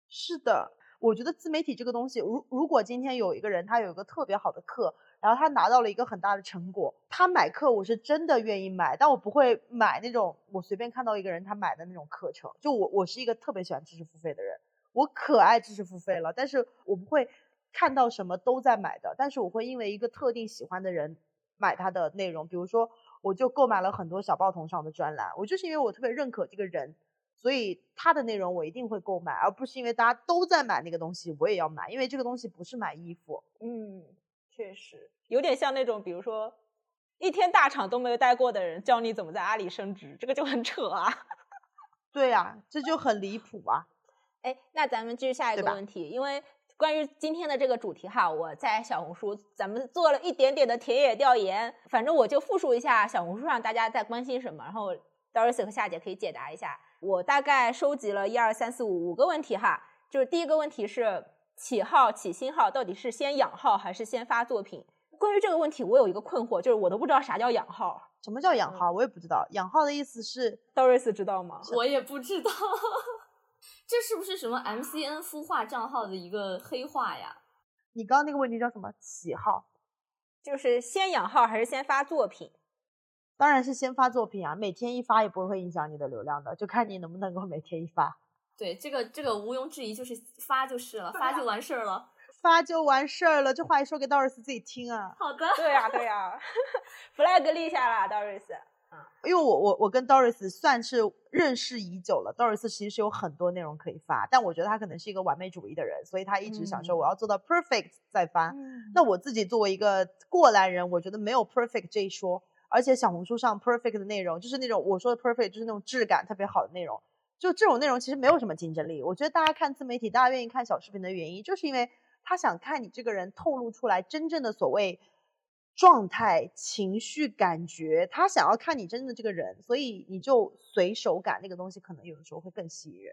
是的，我觉得自媒体这个东西，如如果今天有一个人他有一个特别好的课，然后他拿到了一个很大的成果，他买课我是真的愿意买，但我不会买那种我随便看到一个人他买的那种课程。就我我是一个特别喜欢知识付费的人，我可爱知识付费了，但是我不会看到什么都在买的，但是我会因为一个特定喜欢的人买他的内容。比如说我就购买了很多小报童上的专栏，我就是因为我特别认可这个人，所以他的内容我一定会购买，而不是因为大家都在买那个东西我也要买，因为这个东西不是买衣服。嗯，确实有点像那种比如说一天大厂都没有待过的人教你怎么在阿里升职，这个就很扯啊。对啊，这就很离谱啊。哎，那咱们继续下一个问题，因为关于今天的这个主题哈，我在小红书咱们做了一点点的田野调研，反正我就复述一下小红书上大家在关心什么，然后 Doris 和夏姐可以解答一下。我大概收集了一二三四五五个问题哈，就是第一个问题是起号起新号到底是先养号还是先发作品。关于这个问题我有一个困惑，就是我都不知道啥叫养号。什么叫养号？我也不知道。养号的意思是 Doris 知道吗？我也不知道。这是不是什么 M C N 孵化账号的一个黑话呀？你刚刚那个问题叫什么？起号就是先养号还是先发作品？当然是先发作品啊，每天一发也不会影响你的流量的，就看你能不能够每天一发。对，这个这个毋庸置疑，就是发就是了，发就完事儿了，发就完事儿了。这话一说给 Doris 自己听啊。好的。对呀、啊、对呀、啊、flag 立下了 Doris。因为我我我跟 Doris 算是认识已久了， Doris 其实有很多内容可以发，但我觉得他可能是一个完美主义的人，所以他一直想说我要做到 perfect 再发、嗯、那我自己作为一个过来人，我觉得没有 perfect 这一说，而且小红书上 perfect 的内容就是那种我说的 perfect 就是那种质感特别好的内容，就这种内容其实没有什么竞争力。我觉得大家看自媒体，大家愿意看小视频的原因就是因为他想看你这个人透露出来真正的所谓状态、情绪、感觉，他想要看你真的这个人，所以你就随手感那个东西可能有的时候会更吸引人。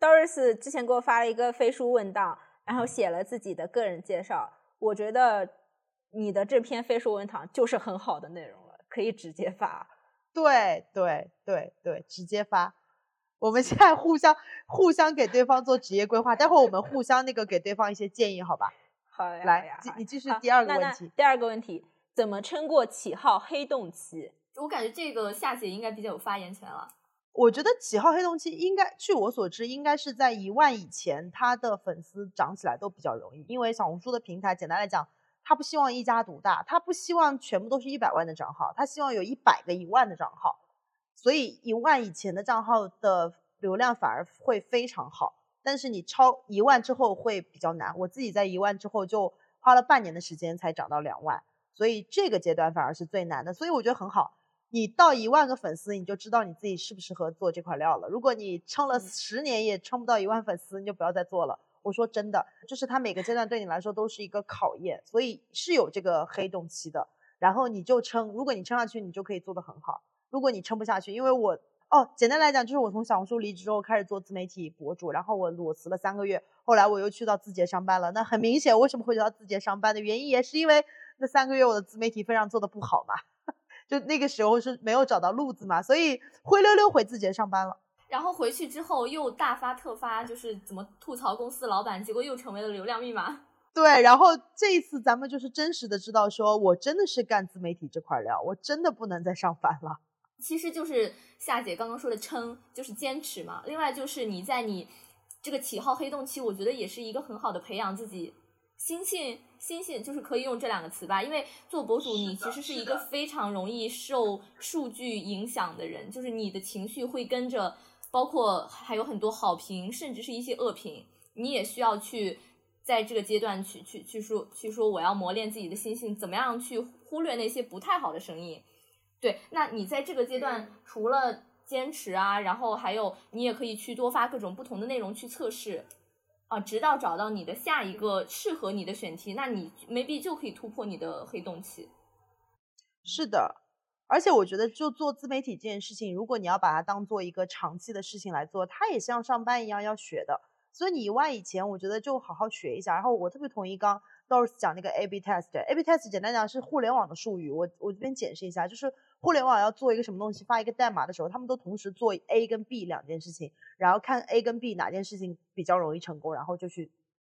Doris 之前给我发了一个飞书文档，然后写了自己的个人介绍，我觉得你的这篇飞书文档就是很好的内容了，可以直接发。对对对对，直接发。我们现在互相互相给对方做职业规划，待会我们互相那个给对方一些建议好吧。好呀，来好呀，你继续第二个问题。第二个问题，怎么撑过起号黑洞期？我感觉这个夏姐应该比较有发言权了。我觉得起号黑洞期应该，据我所知，应该是在一万以前，他的粉丝涨起来都比较容易，因为小红书的平台，简单来讲，他不希望一家独大，他不希望全部都是一百万的账号，他希望有一百个一万的账号，所以一万以前的账号的流量反而会非常好。但是你超一万之后会比较难，我自己在一万之后就花了半年的时间才涨到两万，所以这个阶段反而是最难的。所以我觉得很好，你到一万个粉丝你就知道你自己适不适合做这块料了。如果你撑了十年也撑不到一万粉丝，你就不要再做了。我说真的，就是它每个阶段对你来说都是一个考验，所以是有这个黑洞期的。然后你就撑，如果你撑下去你就可以做得很好，如果你撑不下去，因为我哦，简单来讲就是我从小红书离职之后开始做自媒体博主，然后我裸辞了三个月，后来我又去到字节上班了。那很明显为什么会去到字节上班的原因也是因为那三个月我的自媒体非常做的不好嘛，就那个时候是没有找到路子嘛，所以灰溜溜回字节上班了。然后回去之后又大发特发，就是怎么吐槽公司老板，结果又成为了流量密码。对，然后这一次咱们就是真实的知道说我真的是干自媒体这块料，我真的不能再上班了。其实就是夏姐刚刚说的撑，就是坚持嘛。另外就是你在你这个起号黑洞期，我觉得也是一个很好的培养自己心性，心性就是可以用这两个词吧。因为做博主你其实是一个非常容易受数据影响的人，就是你的情绪会跟着，包括还有很多好评，甚至是一些恶评，你也需要去在这个阶段去去去说去说我要磨练自己的心性，怎么样去忽略那些不太好的声音。对，那你在这个阶段除了坚持啊，然后还有你也可以去多发各种不同的内容去测试啊，直到找到你的下一个适合你的选题，那你maybe就可以突破你的黑洞期。是的，而且我觉得就做自媒体这件事情，如果你要把它当做一个长期的事情来做，它也像上班一样要学的，所以你以外以前我觉得就好好学一下。然后我特别同意刚 Doris 讲那个 A B test， A B test 简单讲是互联网的术语，我我这边解释一下，就是互联网要做一个什么东西，发一个代码的时候，他们都同时做 A 跟 B 两件事情，然后看 A 跟 B 哪件事情比较容易成功，然后就去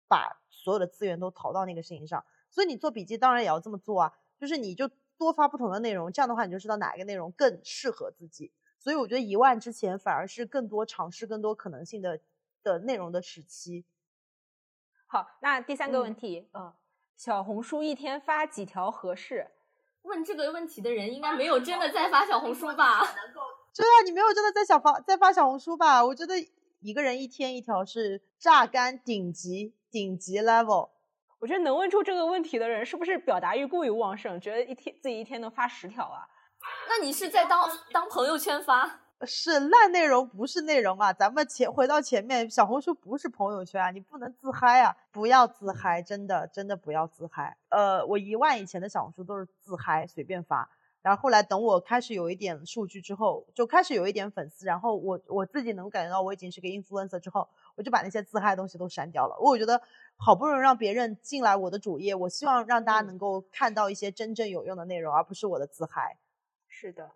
把所有的资源都投到那个事情上。所以你做笔记当然也要这么做啊，就是你就多发不同的内容，这样的话你就知道哪一个内容更适合自己。所以我觉得一万之前反而是更多尝试更多可能性的的内容的时期。好，那第三个问题、嗯呃、小红书一天发几条合适？问这个问题的人应该没有真的在发小红书吧？对啊，你没有真的在小发在发小红书吧？我觉得一个人一天一条是榨干顶级顶级 level。我觉得能问出这个问题的人是不是表达欲过于旺盛，觉得一天自己一天能发十条啊？那你是在当当朋友圈发？是烂内容不是内容啊，咱们前回到前面，小红书不是朋友圈啊，你不能自嗨啊，不要自嗨，真的真的不要自嗨。呃，我一万以前的小红书都是自嗨随便发，然后后来等我开始有一点数据之后，就开始有一点粉丝，然后我我自己能感觉到我已经是个 influencer 之后，我就把那些自嗨的东西都删掉了。我觉得好不容易让别人进来我的主页，我希望让大家能够看到一些真正有用的内容，而不是我的自嗨。是的。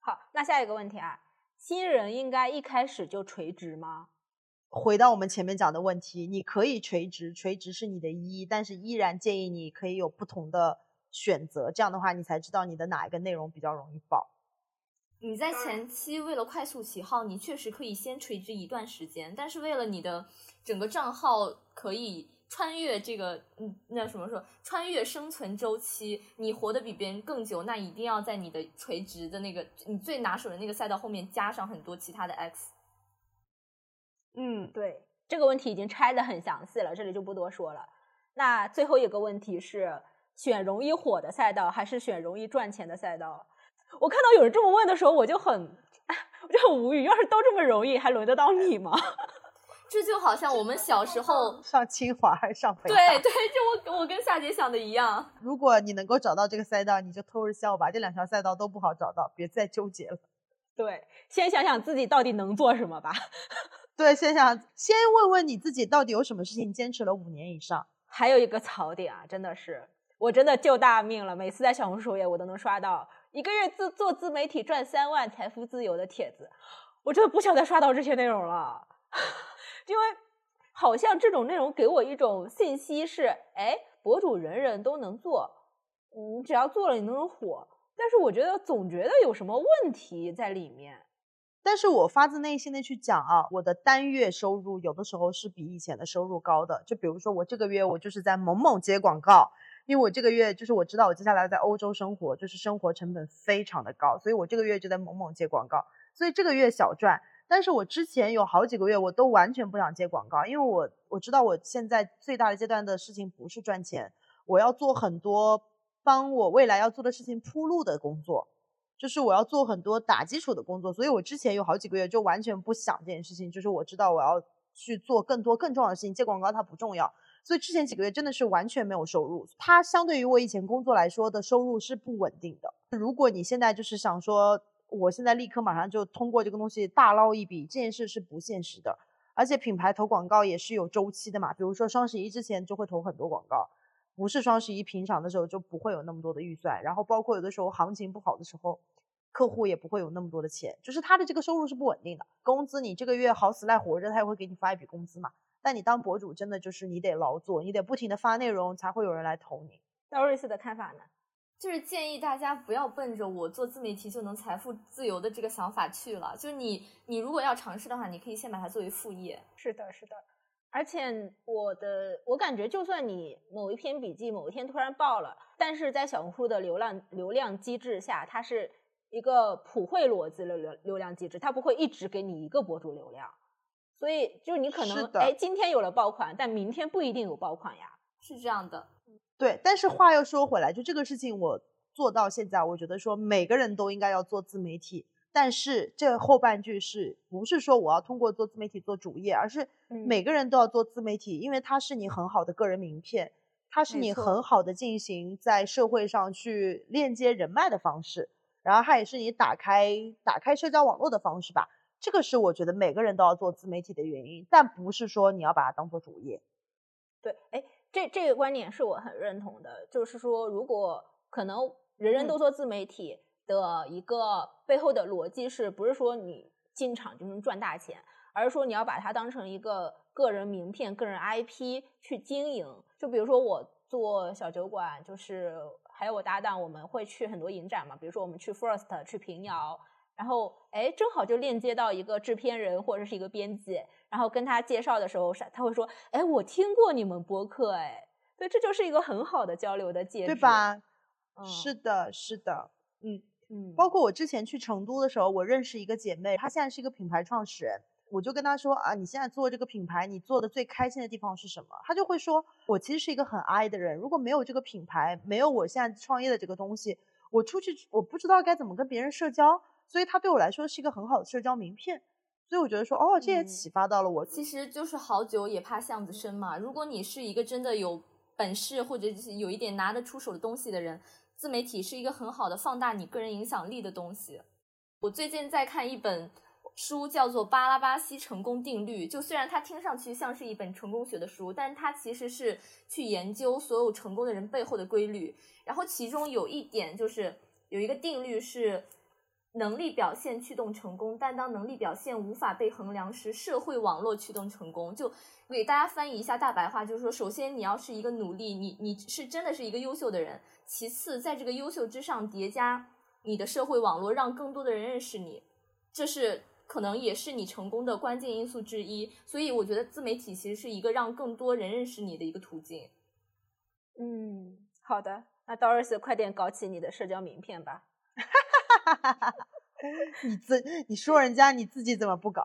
好，那下一个问题啊，新人应该一开始就垂直吗？回到我们前面讲的问题，你可以垂直，垂直是你的一，但是依然建议你可以有不同的选择，这样的话你才知道你的哪一个内容比较容易爆。你在前期为了快速起号，你确实可以先垂直一段时间，但是为了你的整个账号可以穿越这个嗯，那什么说穿越生存周期，你活得比别人更久，那一定要在你的垂直的那个你最拿手的那个赛道后面加上很多其他的 X。 嗯，对，这个问题已经拆得很详细了，这里就不多说了。那最后一个问题是，选容易火的赛道还是选容易赚钱的赛道？我看到有人这么问的时候，我就很我就很无语，要是都这么容易还轮得到你吗？这就好像我们小时候上清华还是上北大，对对，这我我跟夏姐想的一样。如果你能够找到这个赛道，你就偷着笑吧，这两条赛道都不好找到，别再纠结了。对，先想想自己到底能做什么吧。对，先想先问问你自己到底有什么事情坚持了五年以上。还有一个槽点啊，真的是我真的救大命了，每次在小红书首页我都能刷到一个月自做自媒体赚三万财富自由的帖子，我真的不想再刷到这些内容了。因为好像这种内容给我一种信息是，哎，博主人人都能做，你只要做了你能火，但是我觉得总觉得有什么问题在里面。但是我发自内心的去讲啊，我的单月收入有的时候是比以前的收入高的，就比如说我这个月我就是在某某接广告，因为我这个月就是我知道我接下来在欧洲生活，就是生活成本非常的高，所以我这个月就在某某接广告，所以这个月小赚。但是我之前有好几个月我都完全不想接广告，因为我我知道我现在最大的阶段的事情不是赚钱，我要做很多帮我未来要做的事情铺路的工作，就是我要做很多打基础的工作，所以我之前有好几个月就完全不想这件事情，就是我知道我要去做更多更重要的事情，接广告它不重要，所以之前几个月真的是完全没有收入，它相对于我以前工作来说的收入是不稳定的。如果你现在就是想说我现在立刻马上就通过这个东西大捞一笔，这件事是不现实的，而且品牌投广告也是有周期的嘛，比如说双十一之前就会投很多广告，不是双十一平常的时候就不会有那么多的预算，然后包括有的时候行情不好的时候客户也不会有那么多的钱，就是他的这个收入是不稳定的。工资你这个月好死赖活着他也会给你发一笔工资嘛，但你当博主真的就是你得劳作，你得不停的发内容才会有人来投你。Doris 的看法呢？就是建议大家不要奔着我做自媒体就能财富自由的这个想法去了，就是你你如果要尝试的话，你可以先把它作为副业。是的是的，而且我的我感觉就算你某一篇笔记某一天突然爆了，但是在小红书的流量流量机制下，它是一个普惠逻辑的流流量机制，它不会一直给你一个博主流量，所以就是你可能哎今天有了爆款，但明天不一定有爆款呀，是这样的。对，但是话又说回来，就这个事情我做到现在，我觉得说每个人都应该要做自媒体，但是这后半句是不是说我要通过做自媒体做主业，而是每个人都要做自媒体，因为它是你很好的个人名片，它是你很好的进行在社会上去链接人脉的方式，然后它也是你打开打开社交网络的方式吧。这个是我觉得每个人都要做自媒体的原因，但不是说你要把它当做主业。对，哎，这这个观点是我很认同的，就是说如果可能人人都做自媒体的一个背后的逻辑是不是说你进场就能赚大钱，而是说你要把它当成一个个人名片个人 I P 去经营。就比如说我做小酒馆，就是还有我搭档我们会去很多影展嘛，比如说我们去 First 去平遥，然后哎，正好就链接到一个制片人或者是一个编辑，然后跟他介绍的时候他会说哎，我听过你们播客哎，对，这就是一个很好的交流的介质，对吧、嗯、是的是的，嗯嗯，包括我之前去成都的时候，我认识一个姐妹，她现在是一个品牌创始人，我就跟她说啊，你现在做这个品牌你做的最开心的地方是什么，她就会说我其实是一个很 I 的人，如果没有这个品牌，没有我现在创业的这个东西，我出去我不知道该怎么跟别人社交，所以它对我来说是一个很好的社交名片，所以我觉得说哦，这也启发到了我、嗯、其实就是好酒也怕巷子深嘛，如果你是一个真的有本事或者有一点拿得出手的东西的人，自媒体是一个很好的放大你个人影响力的东西。我最近在看一本书叫做《巴拉巴西成功定律》，就虽然它听上去像是一本成功学的书，但它其实是去研究所有成功的人背后的规律，然后其中有一点就是有一个定律是能力表现驱动成功，但当能力表现无法被衡量时，社会网络驱动成功。就给大家翻译一下大白话，就是说首先你要是一个努力，你你是真的是一个优秀的人，其次在这个优秀之上叠加你的社会网络，让更多的人认识你，这是可能也是你成功的关键因素之一。所以我觉得自媒体其实是一个让更多人认识你的一个途径。嗯，好的，那 Doris 快点搞起你的社交名片吧。你自你说人家你自己怎么不搞，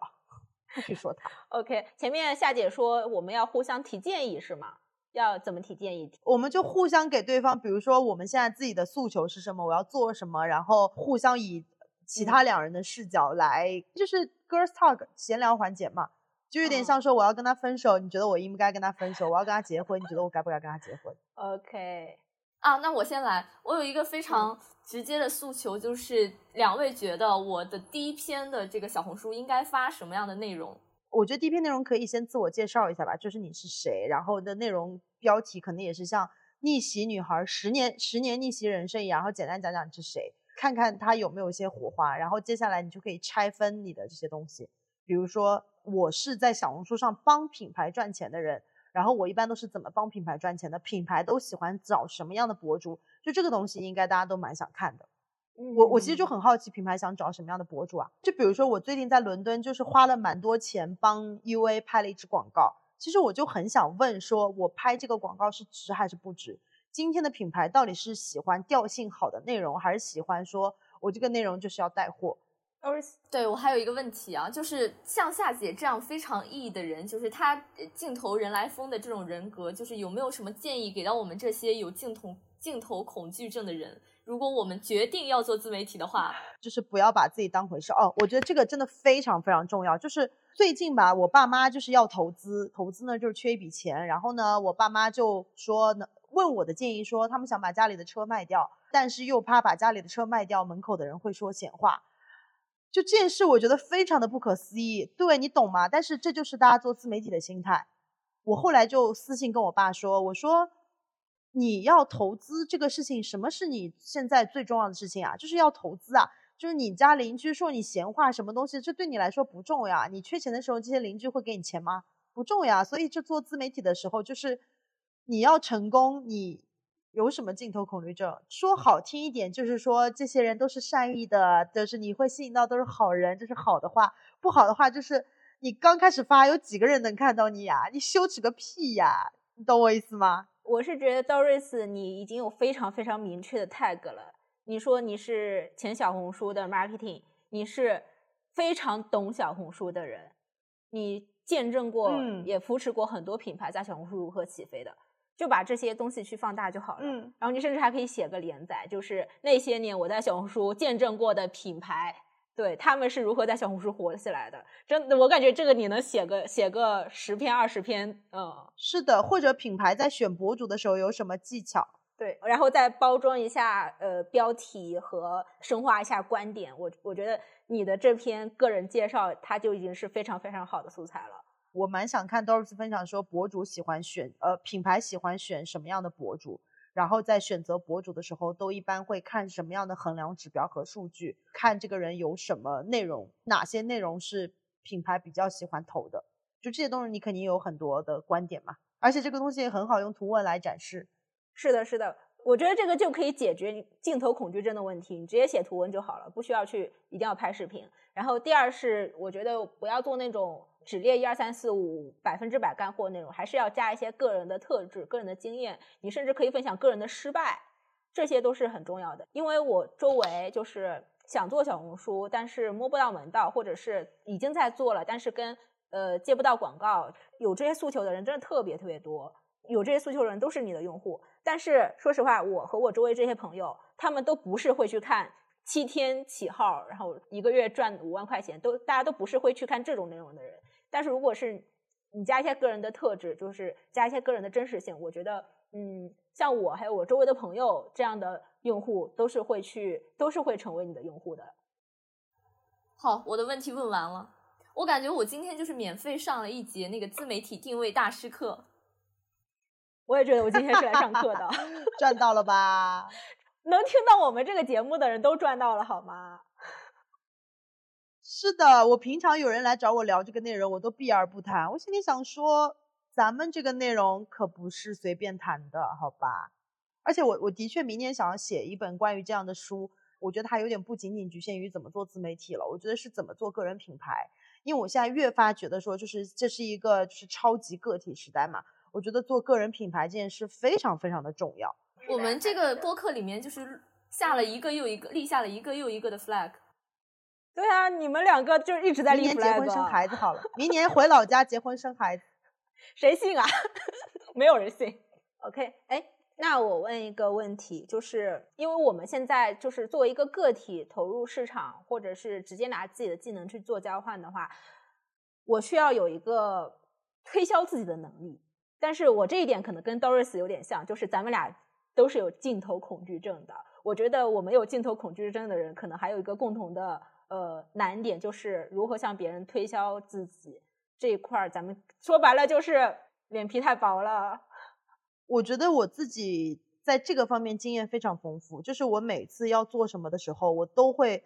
不许说他。OK， 前面夏姐说我们要互相提建议是吗？要怎么提建议？我们就互相给对方，比如说我们现在自己的诉求是什么，我要做什么，然后互相以其他两人的视角来、嗯、就是 girls talk 闲聊环节嘛，就有点像说我要跟他分手、嗯、你觉得我应该跟他分手，我要跟他结婚你觉得我该不该跟他结婚。 OK啊，那我先来。我有一个非常直接的诉求，就是两位觉得我的第一篇的这个小红书应该发什么样的内容？我觉得第一篇内容可以先自我介绍一下吧，就是你是谁，然后的内容标题可能也是像逆袭女孩十年十年逆袭人生一样，然后简单讲讲你是谁，看看它有没有一些火花，然后接下来你就可以拆分你的这些东西，比如说我是在小红书上帮品牌赚钱的人，然后我一般都是怎么帮品牌赚钱的，品牌都喜欢找什么样的博主，就这个东西应该大家都蛮想看的。我我其实就很好奇品牌想找什么样的博主啊，就比如说我最近在伦敦就是花了蛮多钱帮 U A 拍了一支广告，其实我就很想问说我拍这个广告是值还是不值，今天的品牌到底是喜欢调性好的内容，还是喜欢说我这个内容就是要带货。对，我还有一个问题啊，就是像夏姐这样非常 E 的人，就是她镜头人来疯的这种人格，就是有没有什么建议给到我们这些有镜头镜头恐惧症的人，如果我们决定要做自媒体的话，就是不要把自己当回事哦。我觉得这个真的非常非常重要，就是最近吧，我爸妈就是要投资投资呢，就是缺一笔钱，然后呢我爸妈就说呢问我的建议，说他们想把家里的车卖掉，但是又怕把家里的车卖掉门口的人会说闲话，就这件事我觉得非常的不可思议，对，你懂吗？但是这就是大家做自媒体的心态。我后来就私信跟我爸说，我说你要投资这个事情，什么是你现在最重要的事情啊？就是要投资啊，就是你家邻居说你闲话什么东西，这对你来说不重要，你缺钱的时候这些邻居会给你钱吗？不重要。所以就做自媒体的时候，就是你要成功，你有什么镜头恐惧症？说好听一点，就是说这些人都是善意的，就是你会吸引到都是好人，这是好的话。不好的话就是你刚开始发，有几个人能看到你呀？你羞耻个屁呀！你懂我意思吗？我是觉得 Doris 你已经有非常非常明确的 tag 了。你说你是前小红书的 marketing， 你是非常懂小红书的人，你见证过、嗯、也扶持过很多品牌在小红书如何起飞的。就把这些东西去放大就好了、嗯、然后你甚至还可以写个连载，就是那些年我在小红书见证过的品牌对，他们是如何在小红书火起来的。真的，我感觉这个你能写个写个十篇二十篇。嗯，是的。或者品牌在选博主的时候有什么技巧？对，然后再包装一下呃标题和深化一下观点。我我觉得你的这篇个人介绍它就已经是非常非常好的素材了。我蛮想看 Doris 分享说博主喜欢选呃品牌喜欢选什么样的博主，然后在选择博主的时候都一般会看什么样的衡量指标和数据，看这个人有什么内容，哪些内容是品牌比较喜欢投的，就这些东西你肯定有很多的观点嘛，而且这个东西也很好用图文来展示。是的是的，我觉得这个就可以解决镜头恐惧症的问题，你直接写图文就好了，不需要去一定要拍视频。然后第二是我觉得不要做那种只列一二三四五百分之百干货那种，还是要加一些个人的特质，个人的经验，你甚至可以分享个人的失败，这些都是很重要的。因为我周围就是想做小红书但是摸不到门道，或者是已经在做了但是跟呃接不到广告，有这些诉求的人真的特别特别多，有这些诉求的人都是你的用户。但是说实话，我和我周围这些朋友他们都不是会去看七天起号然后一个月赚五万块钱，都大家都不是会去看这种内容的人。但是如果是你加一些个人的特质，就是加一些个人的真实性，我觉得嗯，像我还有我周围的朋友这样的用户都是会去都是会成为你的用户的。好，我的问题问完了。我感觉我今天就是免费上了一节那个自媒体定位大师课。我也觉得我今天是来上课的。赚到了吧？能听到我们这个节目的人都赚到了好吗？是的，我平常有人来找我聊这个内容我都避而不谈，我心里想说咱们这个内容可不是随便谈的好吧。而且我我的确明年想要写一本关于这样的书，我觉得它有点不仅仅局限于怎么做自媒体了，我觉得是怎么做个人品牌。因为我现在越发觉得说就是这是一个就是超级个体时代嘛，我觉得做个人品牌这件事非常非常的重要。我们这个播客里面就是下了一个又一个，立下了一个又一个的 flag。 对啊，你们两个就是一直在立 flag。 明年结婚生孩子好了。明年回老家结婚生孩子。谁信啊？没有人信。 OK， 哎，那我问一个问题，就是因为我们现在就是作为一个个体投入市场或者是直接拿自己的技能去做交换的话，我需要有一个推销自己的能力。但是我这一点可能跟 Doris 有点像，就是咱们俩都是有镜头恐惧症的。我觉得我们有镜头恐惧症的人可能还有一个共同的呃难点，就是如何向别人推销自己这一块，咱们说白了就是脸皮太薄了。我觉得我自己在这个方面经验非常丰富，就是我每次要做什么的时候我都会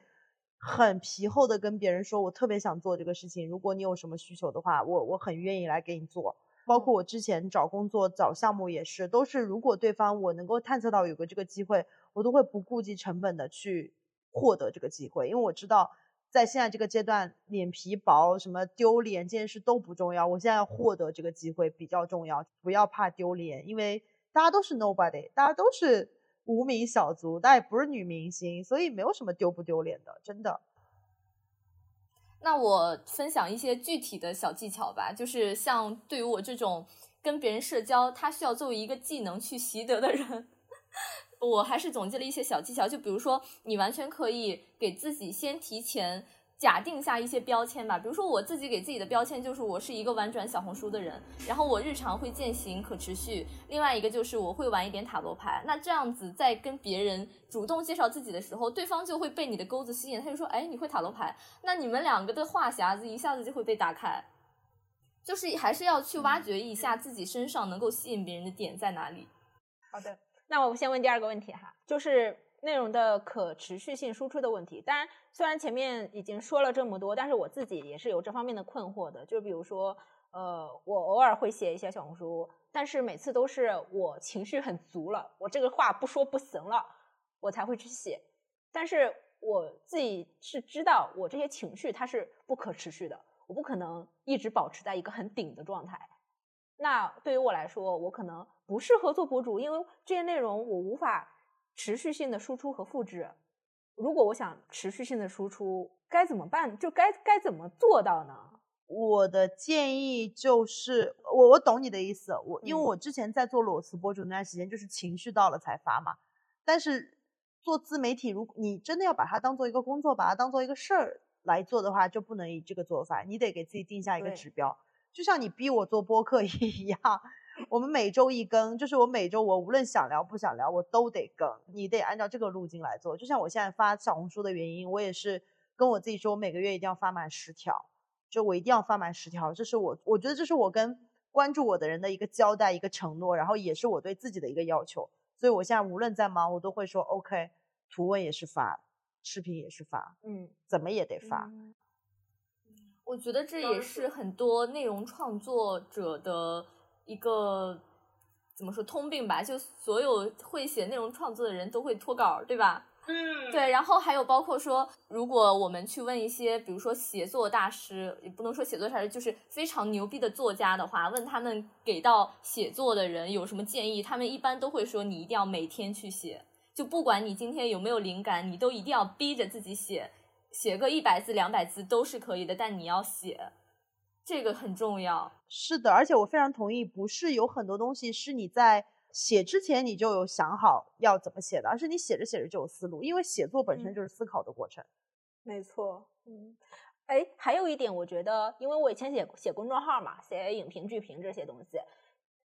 很皮厚的跟别人说我特别想做这个事情，如果你有什么需求的话我我很愿意来给你做。包括我之前找工作找项目也是，都是如果对方我能够探测到有个这个机会，我都会不顾及成本的去获得这个机会。因为我知道在现在这个阶段脸皮薄什么丢脸这件事都不重要，我现在获得这个机会比较重要，不要怕丢脸。因为大家都是 nobody， 大家都是无名小卒，大家也不是女明星，所以没有什么丢不丢脸的，真的。那我分享一些具体的小技巧吧，就是像对于我这种跟别人社交他需要作为一个技能去习得的人，我还是总结了一些小技巧。就比如说你完全可以给自己先提前假定下一些标签吧，比如说我自己给自己的标签就是我是一个玩转小红书的人，然后我日常会践行可持续，另外一个就是我会玩一点塔罗牌。那这样子在跟别人主动介绍自己的时候，对方就会被你的钩子吸引，他就说哎你会塔罗牌，那你们两个的话匣子一下子就会被打开。就是还是要去挖掘一下自己身上能够吸引别人的点在哪里。好的，那我先问第二个问题哈，就是内容的可持续性输出的问题。当然虽然前面已经说了这么多，但是我自己也是有这方面的困惑的。就比如说呃，我偶尔会写一些小红书，但是每次都是我情绪很足了，我这个话不说不行了我才会去写。但是我自己是知道我这些情绪它是不可持续的，我不可能一直保持在一个很顶的状态。那对于我来说我可能不适合做博主，因为这些内容我无法持续性的输出和复制。如果我想持续性的输出该怎么办，就该该怎么做到呢？我的建议就是我我懂你的意思，我因为我之前在做裸辞博主那段时间就是情绪到了才发嘛，但是做自媒体，如果你真的要把它当做一个工作，把它当做一个事儿来做的话，就不能以这个做法，你得给自己定下一个指标。就像你逼我做播客一样，我们每周一更，就是我每周我无论想聊不想聊我都得更，你得按照这个路径来做。就像我现在发小红书的原因，我也是跟我自己说我每个月一定要发满十条，就我一定要发满十条，这是我我觉得这是我跟关注我的人的一个交代，一个承诺，然后也是我对自己的一个要求。所以我现在无论在忙我都会说 OK， 图文也是发，视频也是发，嗯，怎么也得发。嗯，我觉得这也是很多内容创作者的一个怎么说通病吧，就所有会写内容创作的人都会脱稿，对吧？嗯，对。然后还有包括说，如果我们去问一些比如说写作大师，也不能说写作大师，就是非常牛逼的作家的话，问他们给到写作的人有什么建议，他们一般都会说你一定要每天去写，就不管你今天有没有灵感，你都一定要逼着自己写，写个一百字两百字都是可以的，但你要写，这个很重要。是的，而且我非常同意，不是有很多东西是你在写之前你就有想好要怎么写的，而是你写着写着就有思路，因为写作本身就是思考的过程。嗯，没错。嗯，哎，还有一点我觉得，因为我以前写写公众号嘛，写影评剧评这些东西，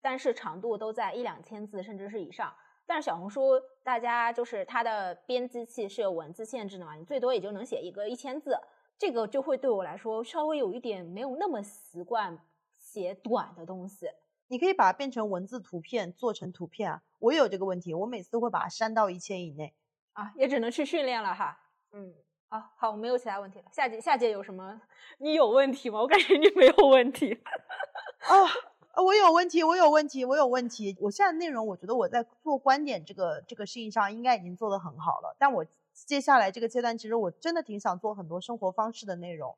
但是长度都在一两千字甚至是以上，但是小红书大家就是它的编辑器是有文字限制的嘛，你最多也就能写一个一千字，这个就会对我来说稍微有一点没有那么习惯写短的东西。你可以把它变成文字图片，做成图片啊。我也有这个问题，我每次都会把它删到一千以内啊，也只能去训练了哈。嗯，好好，我没有其他问题了。夏姐，夏姐有什么？你有问题吗？我感觉你没有问题。哦，我有问题，我有问题，我有问题。我现在内容，我觉得我在做观点这个这个事情上应该已经做得很好了，但我接下来这个阶段，其实我真的挺想做很多生活方式的内容，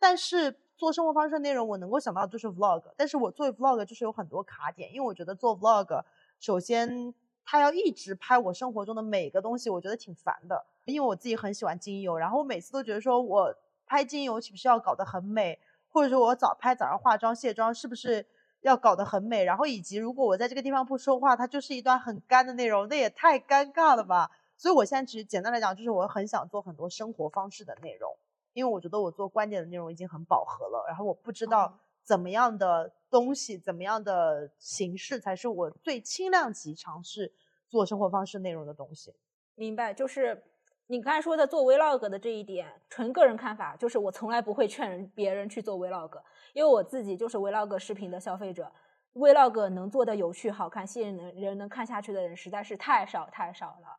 但是做生活方式内容我能够想到就是 vlog， 但是我做 vlog 就是有很多卡点，因为我觉得做 vlog 首先它要一直拍我生活中的每个东西，我觉得挺烦的，因为我自己很喜欢精油，然后我每次都觉得说我拍精油是不是要搞得很美，或者说我早拍早上化妆卸妆是不是要搞得很美，然后以及如果我在这个地方不说话，它就是一段很干的内容，那也太尴尬了吧。所以我现在只简单来讲，就是我很想做很多生活方式的内容，因为我觉得我做观点的内容已经很饱和了，然后我不知道怎么样的东西，怎么样的形式才是我最轻量级尝试做生活方式内容的东西。明白，就是你刚才说的做 vlog 的这一点，纯个人看法，就是我从来不会劝人别人去做 vlog， 因为我自己就是 vlog 视频的消费者， vlog 能做的有趣好看吸引人能看下去的人实在是太少太少了，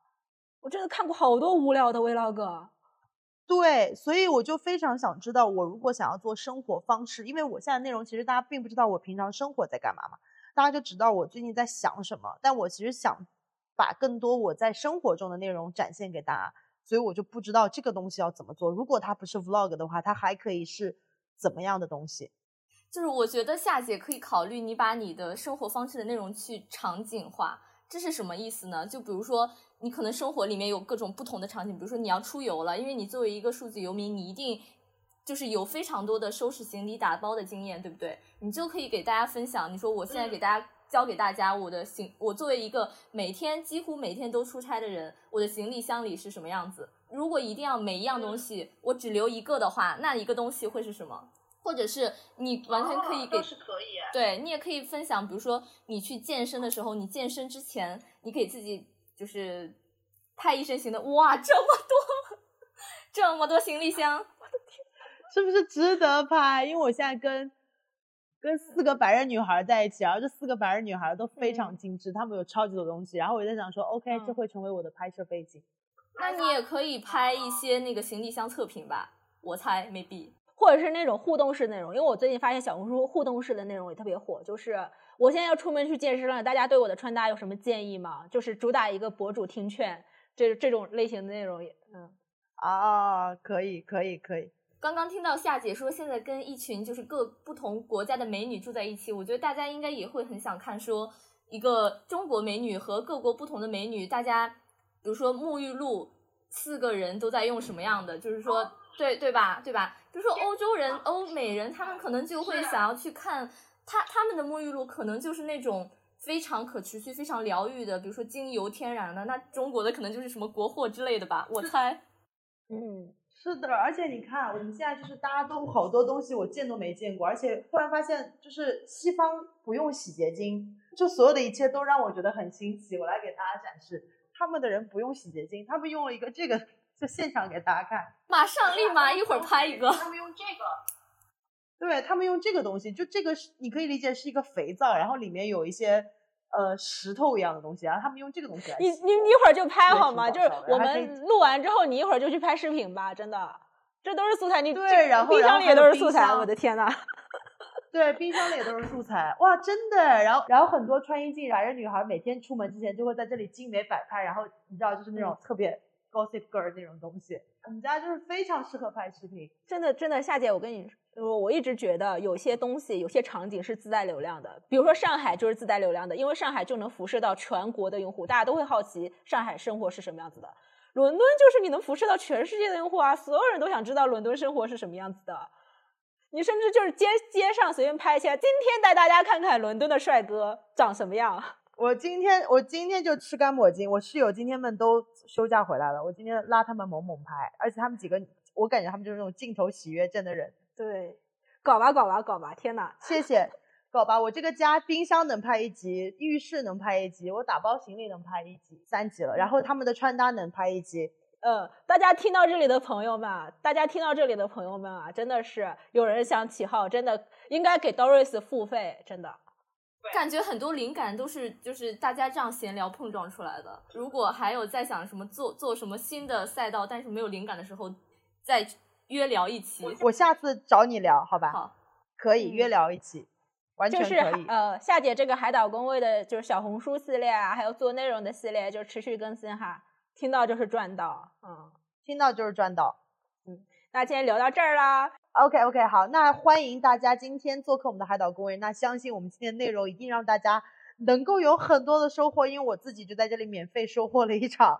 我真的看过好多无聊的 vlog。 对，所以我就非常想知道，我如果想要做生活方式，因为我现在内容其实大家并不知道我平常生活在干嘛嘛，大家就知道我最近在想什么，但我其实想把更多我在生活中的内容展现给大家，所以我就不知道这个东西要怎么做，如果它不是 vlog 的话，它还可以是怎么样的东西。就是我觉得夏姐可以考虑你把你的生活方式的内容去场景化，这是什么意思呢？就比如说你可能生活里面有各种不同的场景，比如说你要出游了，因为你作为一个数字游民，你一定就是有非常多的收拾行李打包的经验，对不对？你就可以给大家分享，你说我现在给大家教给大家我的行，我作为一个每天几乎每天都出差的人，我的行李箱里是什么样子，如果一定要每一样东西我只留一个的话，那一个东西会是什么，或者是你完全可以给，哦，是可以，对，你也可以分享，比如说你去健身的时候，你健身之前你给自己就是太一身行的，哇，这么多这么多行李箱，我的天，是不是值得拍？因为我现在跟跟四个白人女孩在一起，然后这四个白人女孩都非常精致，嗯，她们有超级多东西，然后我在想说 OK，嗯，这会成为我的拍摄背景。那你也可以拍一些那个行李箱测评吧，我猜 maybe，或者是那种互动式内容，因为我最近发现小红书互动式的内容也特别火，就是我现在要出门去健身了，大家对我的穿搭有什么建议吗？就是主打一个博主听劝，这这种类型的内容也，嗯，啊，可以可以可以。刚刚听到夏姐说现在跟一群就是各不同国家的美女住在一起，我觉得大家应该也会很想看说一个中国美女和各国不同的美女，大家比如说沐浴露四个人都在用什么样的，就是说对对吧对吧，比如说欧洲人欧美人他们可能就会想要去看他他们的沐浴露，可能就是那种非常可持续非常疗愈的，比如说精油天然的，那中国的可能就是什么国货之类的吧，我猜。嗯，是的，而且你看我们现在就是大家都好多东西我见都没见过，而且突然发现就是西方不用洗洁精，就所有的一切都让我觉得很新奇。我来给大家展示，他们的人不用洗洁精，他们用了一个这个，就现场给大家看，马上立马一会儿拍一个，他们用这个，对，他们用这个东西，就这个你可以理解是一个肥皂，然后里面有一些呃石头一样的东西，然后他们用这个东西来洗。你你一会儿就拍好吗？就是我们录完之后你一会儿就去拍视频吧，真的，这都是素材。你对，然后冰箱里也都是素材，我的天哪。对，冰箱里也都是素材，哇，真的。然后然后很多穿衣尽染的女孩每天出门之前就会在这里精美摆拍，然后你知道就是那种特别Gossip Girl 那种东西，我们家就是非常适合拍视频。真的真的，夏姐，我跟你说，我一直觉得有些东西有些场景是自带流量的，比如说上海就是自带流量的，因为上海就能辐射到全国的用户，大家都会好奇上海生活是什么样子的。伦敦就是你能辐射到全世界的用户啊，所有人都想知道伦敦生活是什么样子的。你甚至就是街街上随便拍一下，今天带大家看看伦敦的帅哥长什么样。我今天我今天就吃干抹净，我室友今天们都休假回来了，我今天拉他们猛猛拍，而且他们几个我感觉他们就是那种镜头喜悦症的人。对，搞吧搞吧搞吧，天哪，谢谢搞吧。我这个家冰箱能拍一集，浴室能拍一集，我打包行李能拍一集，三集了，然后他们的穿搭能拍一集。嗯，大家听到这里的朋友们啊，大家听到这里的朋友们啊，真的是有人想起号，真的应该给 Doris 付费，真的。感觉很多灵感都是就是大家这样闲聊碰撞出来的。如果还有在想什么做做什么新的赛道，但是没有灵感的时候，再约聊一期。我下次找你聊，好吧？好，可以、嗯、约聊一期，完全可以。就是呃，夏姐这个海岛公会的，就是小红书系列啊，还有做内容的系列，就是持续更新哈。听到就是赚到，嗯，听到就是赚到，嗯。那今天聊到这儿啦。OK OK 好，那欢迎大家今天做客我们的海岛公会，那相信我们今天的内容一定让大家能够有很多的收获，因为我自己就在这里免费收获了一场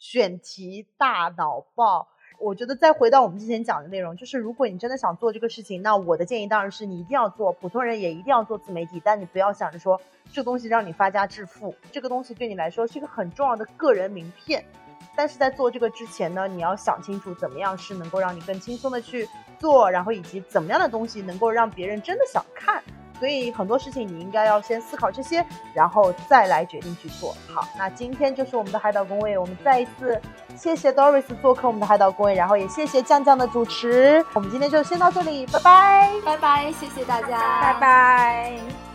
选题大脑爆。我觉得再回到我们之前讲的内容，就是如果你真的想做这个事情，那我的建议当然是你一定要做，普通人也一定要做自媒体，但你不要想着说这个东西让你发家致富，这个东西对你来说是一个很重要的个人名片，但是在做这个之前呢，你要想清楚怎么样是能够让你更轻松的去做，然后以及怎么样的东西能够让别人真的想看，所以很多事情你应该要先思考这些，然后再来决定去做。好，那今天就是我们的海岛公会，我们再一次谢谢 Doris 做客我们的海岛公会，然后也谢谢酱酱的主持，我们今天就先到这里，拜拜拜拜，谢谢大家，拜拜。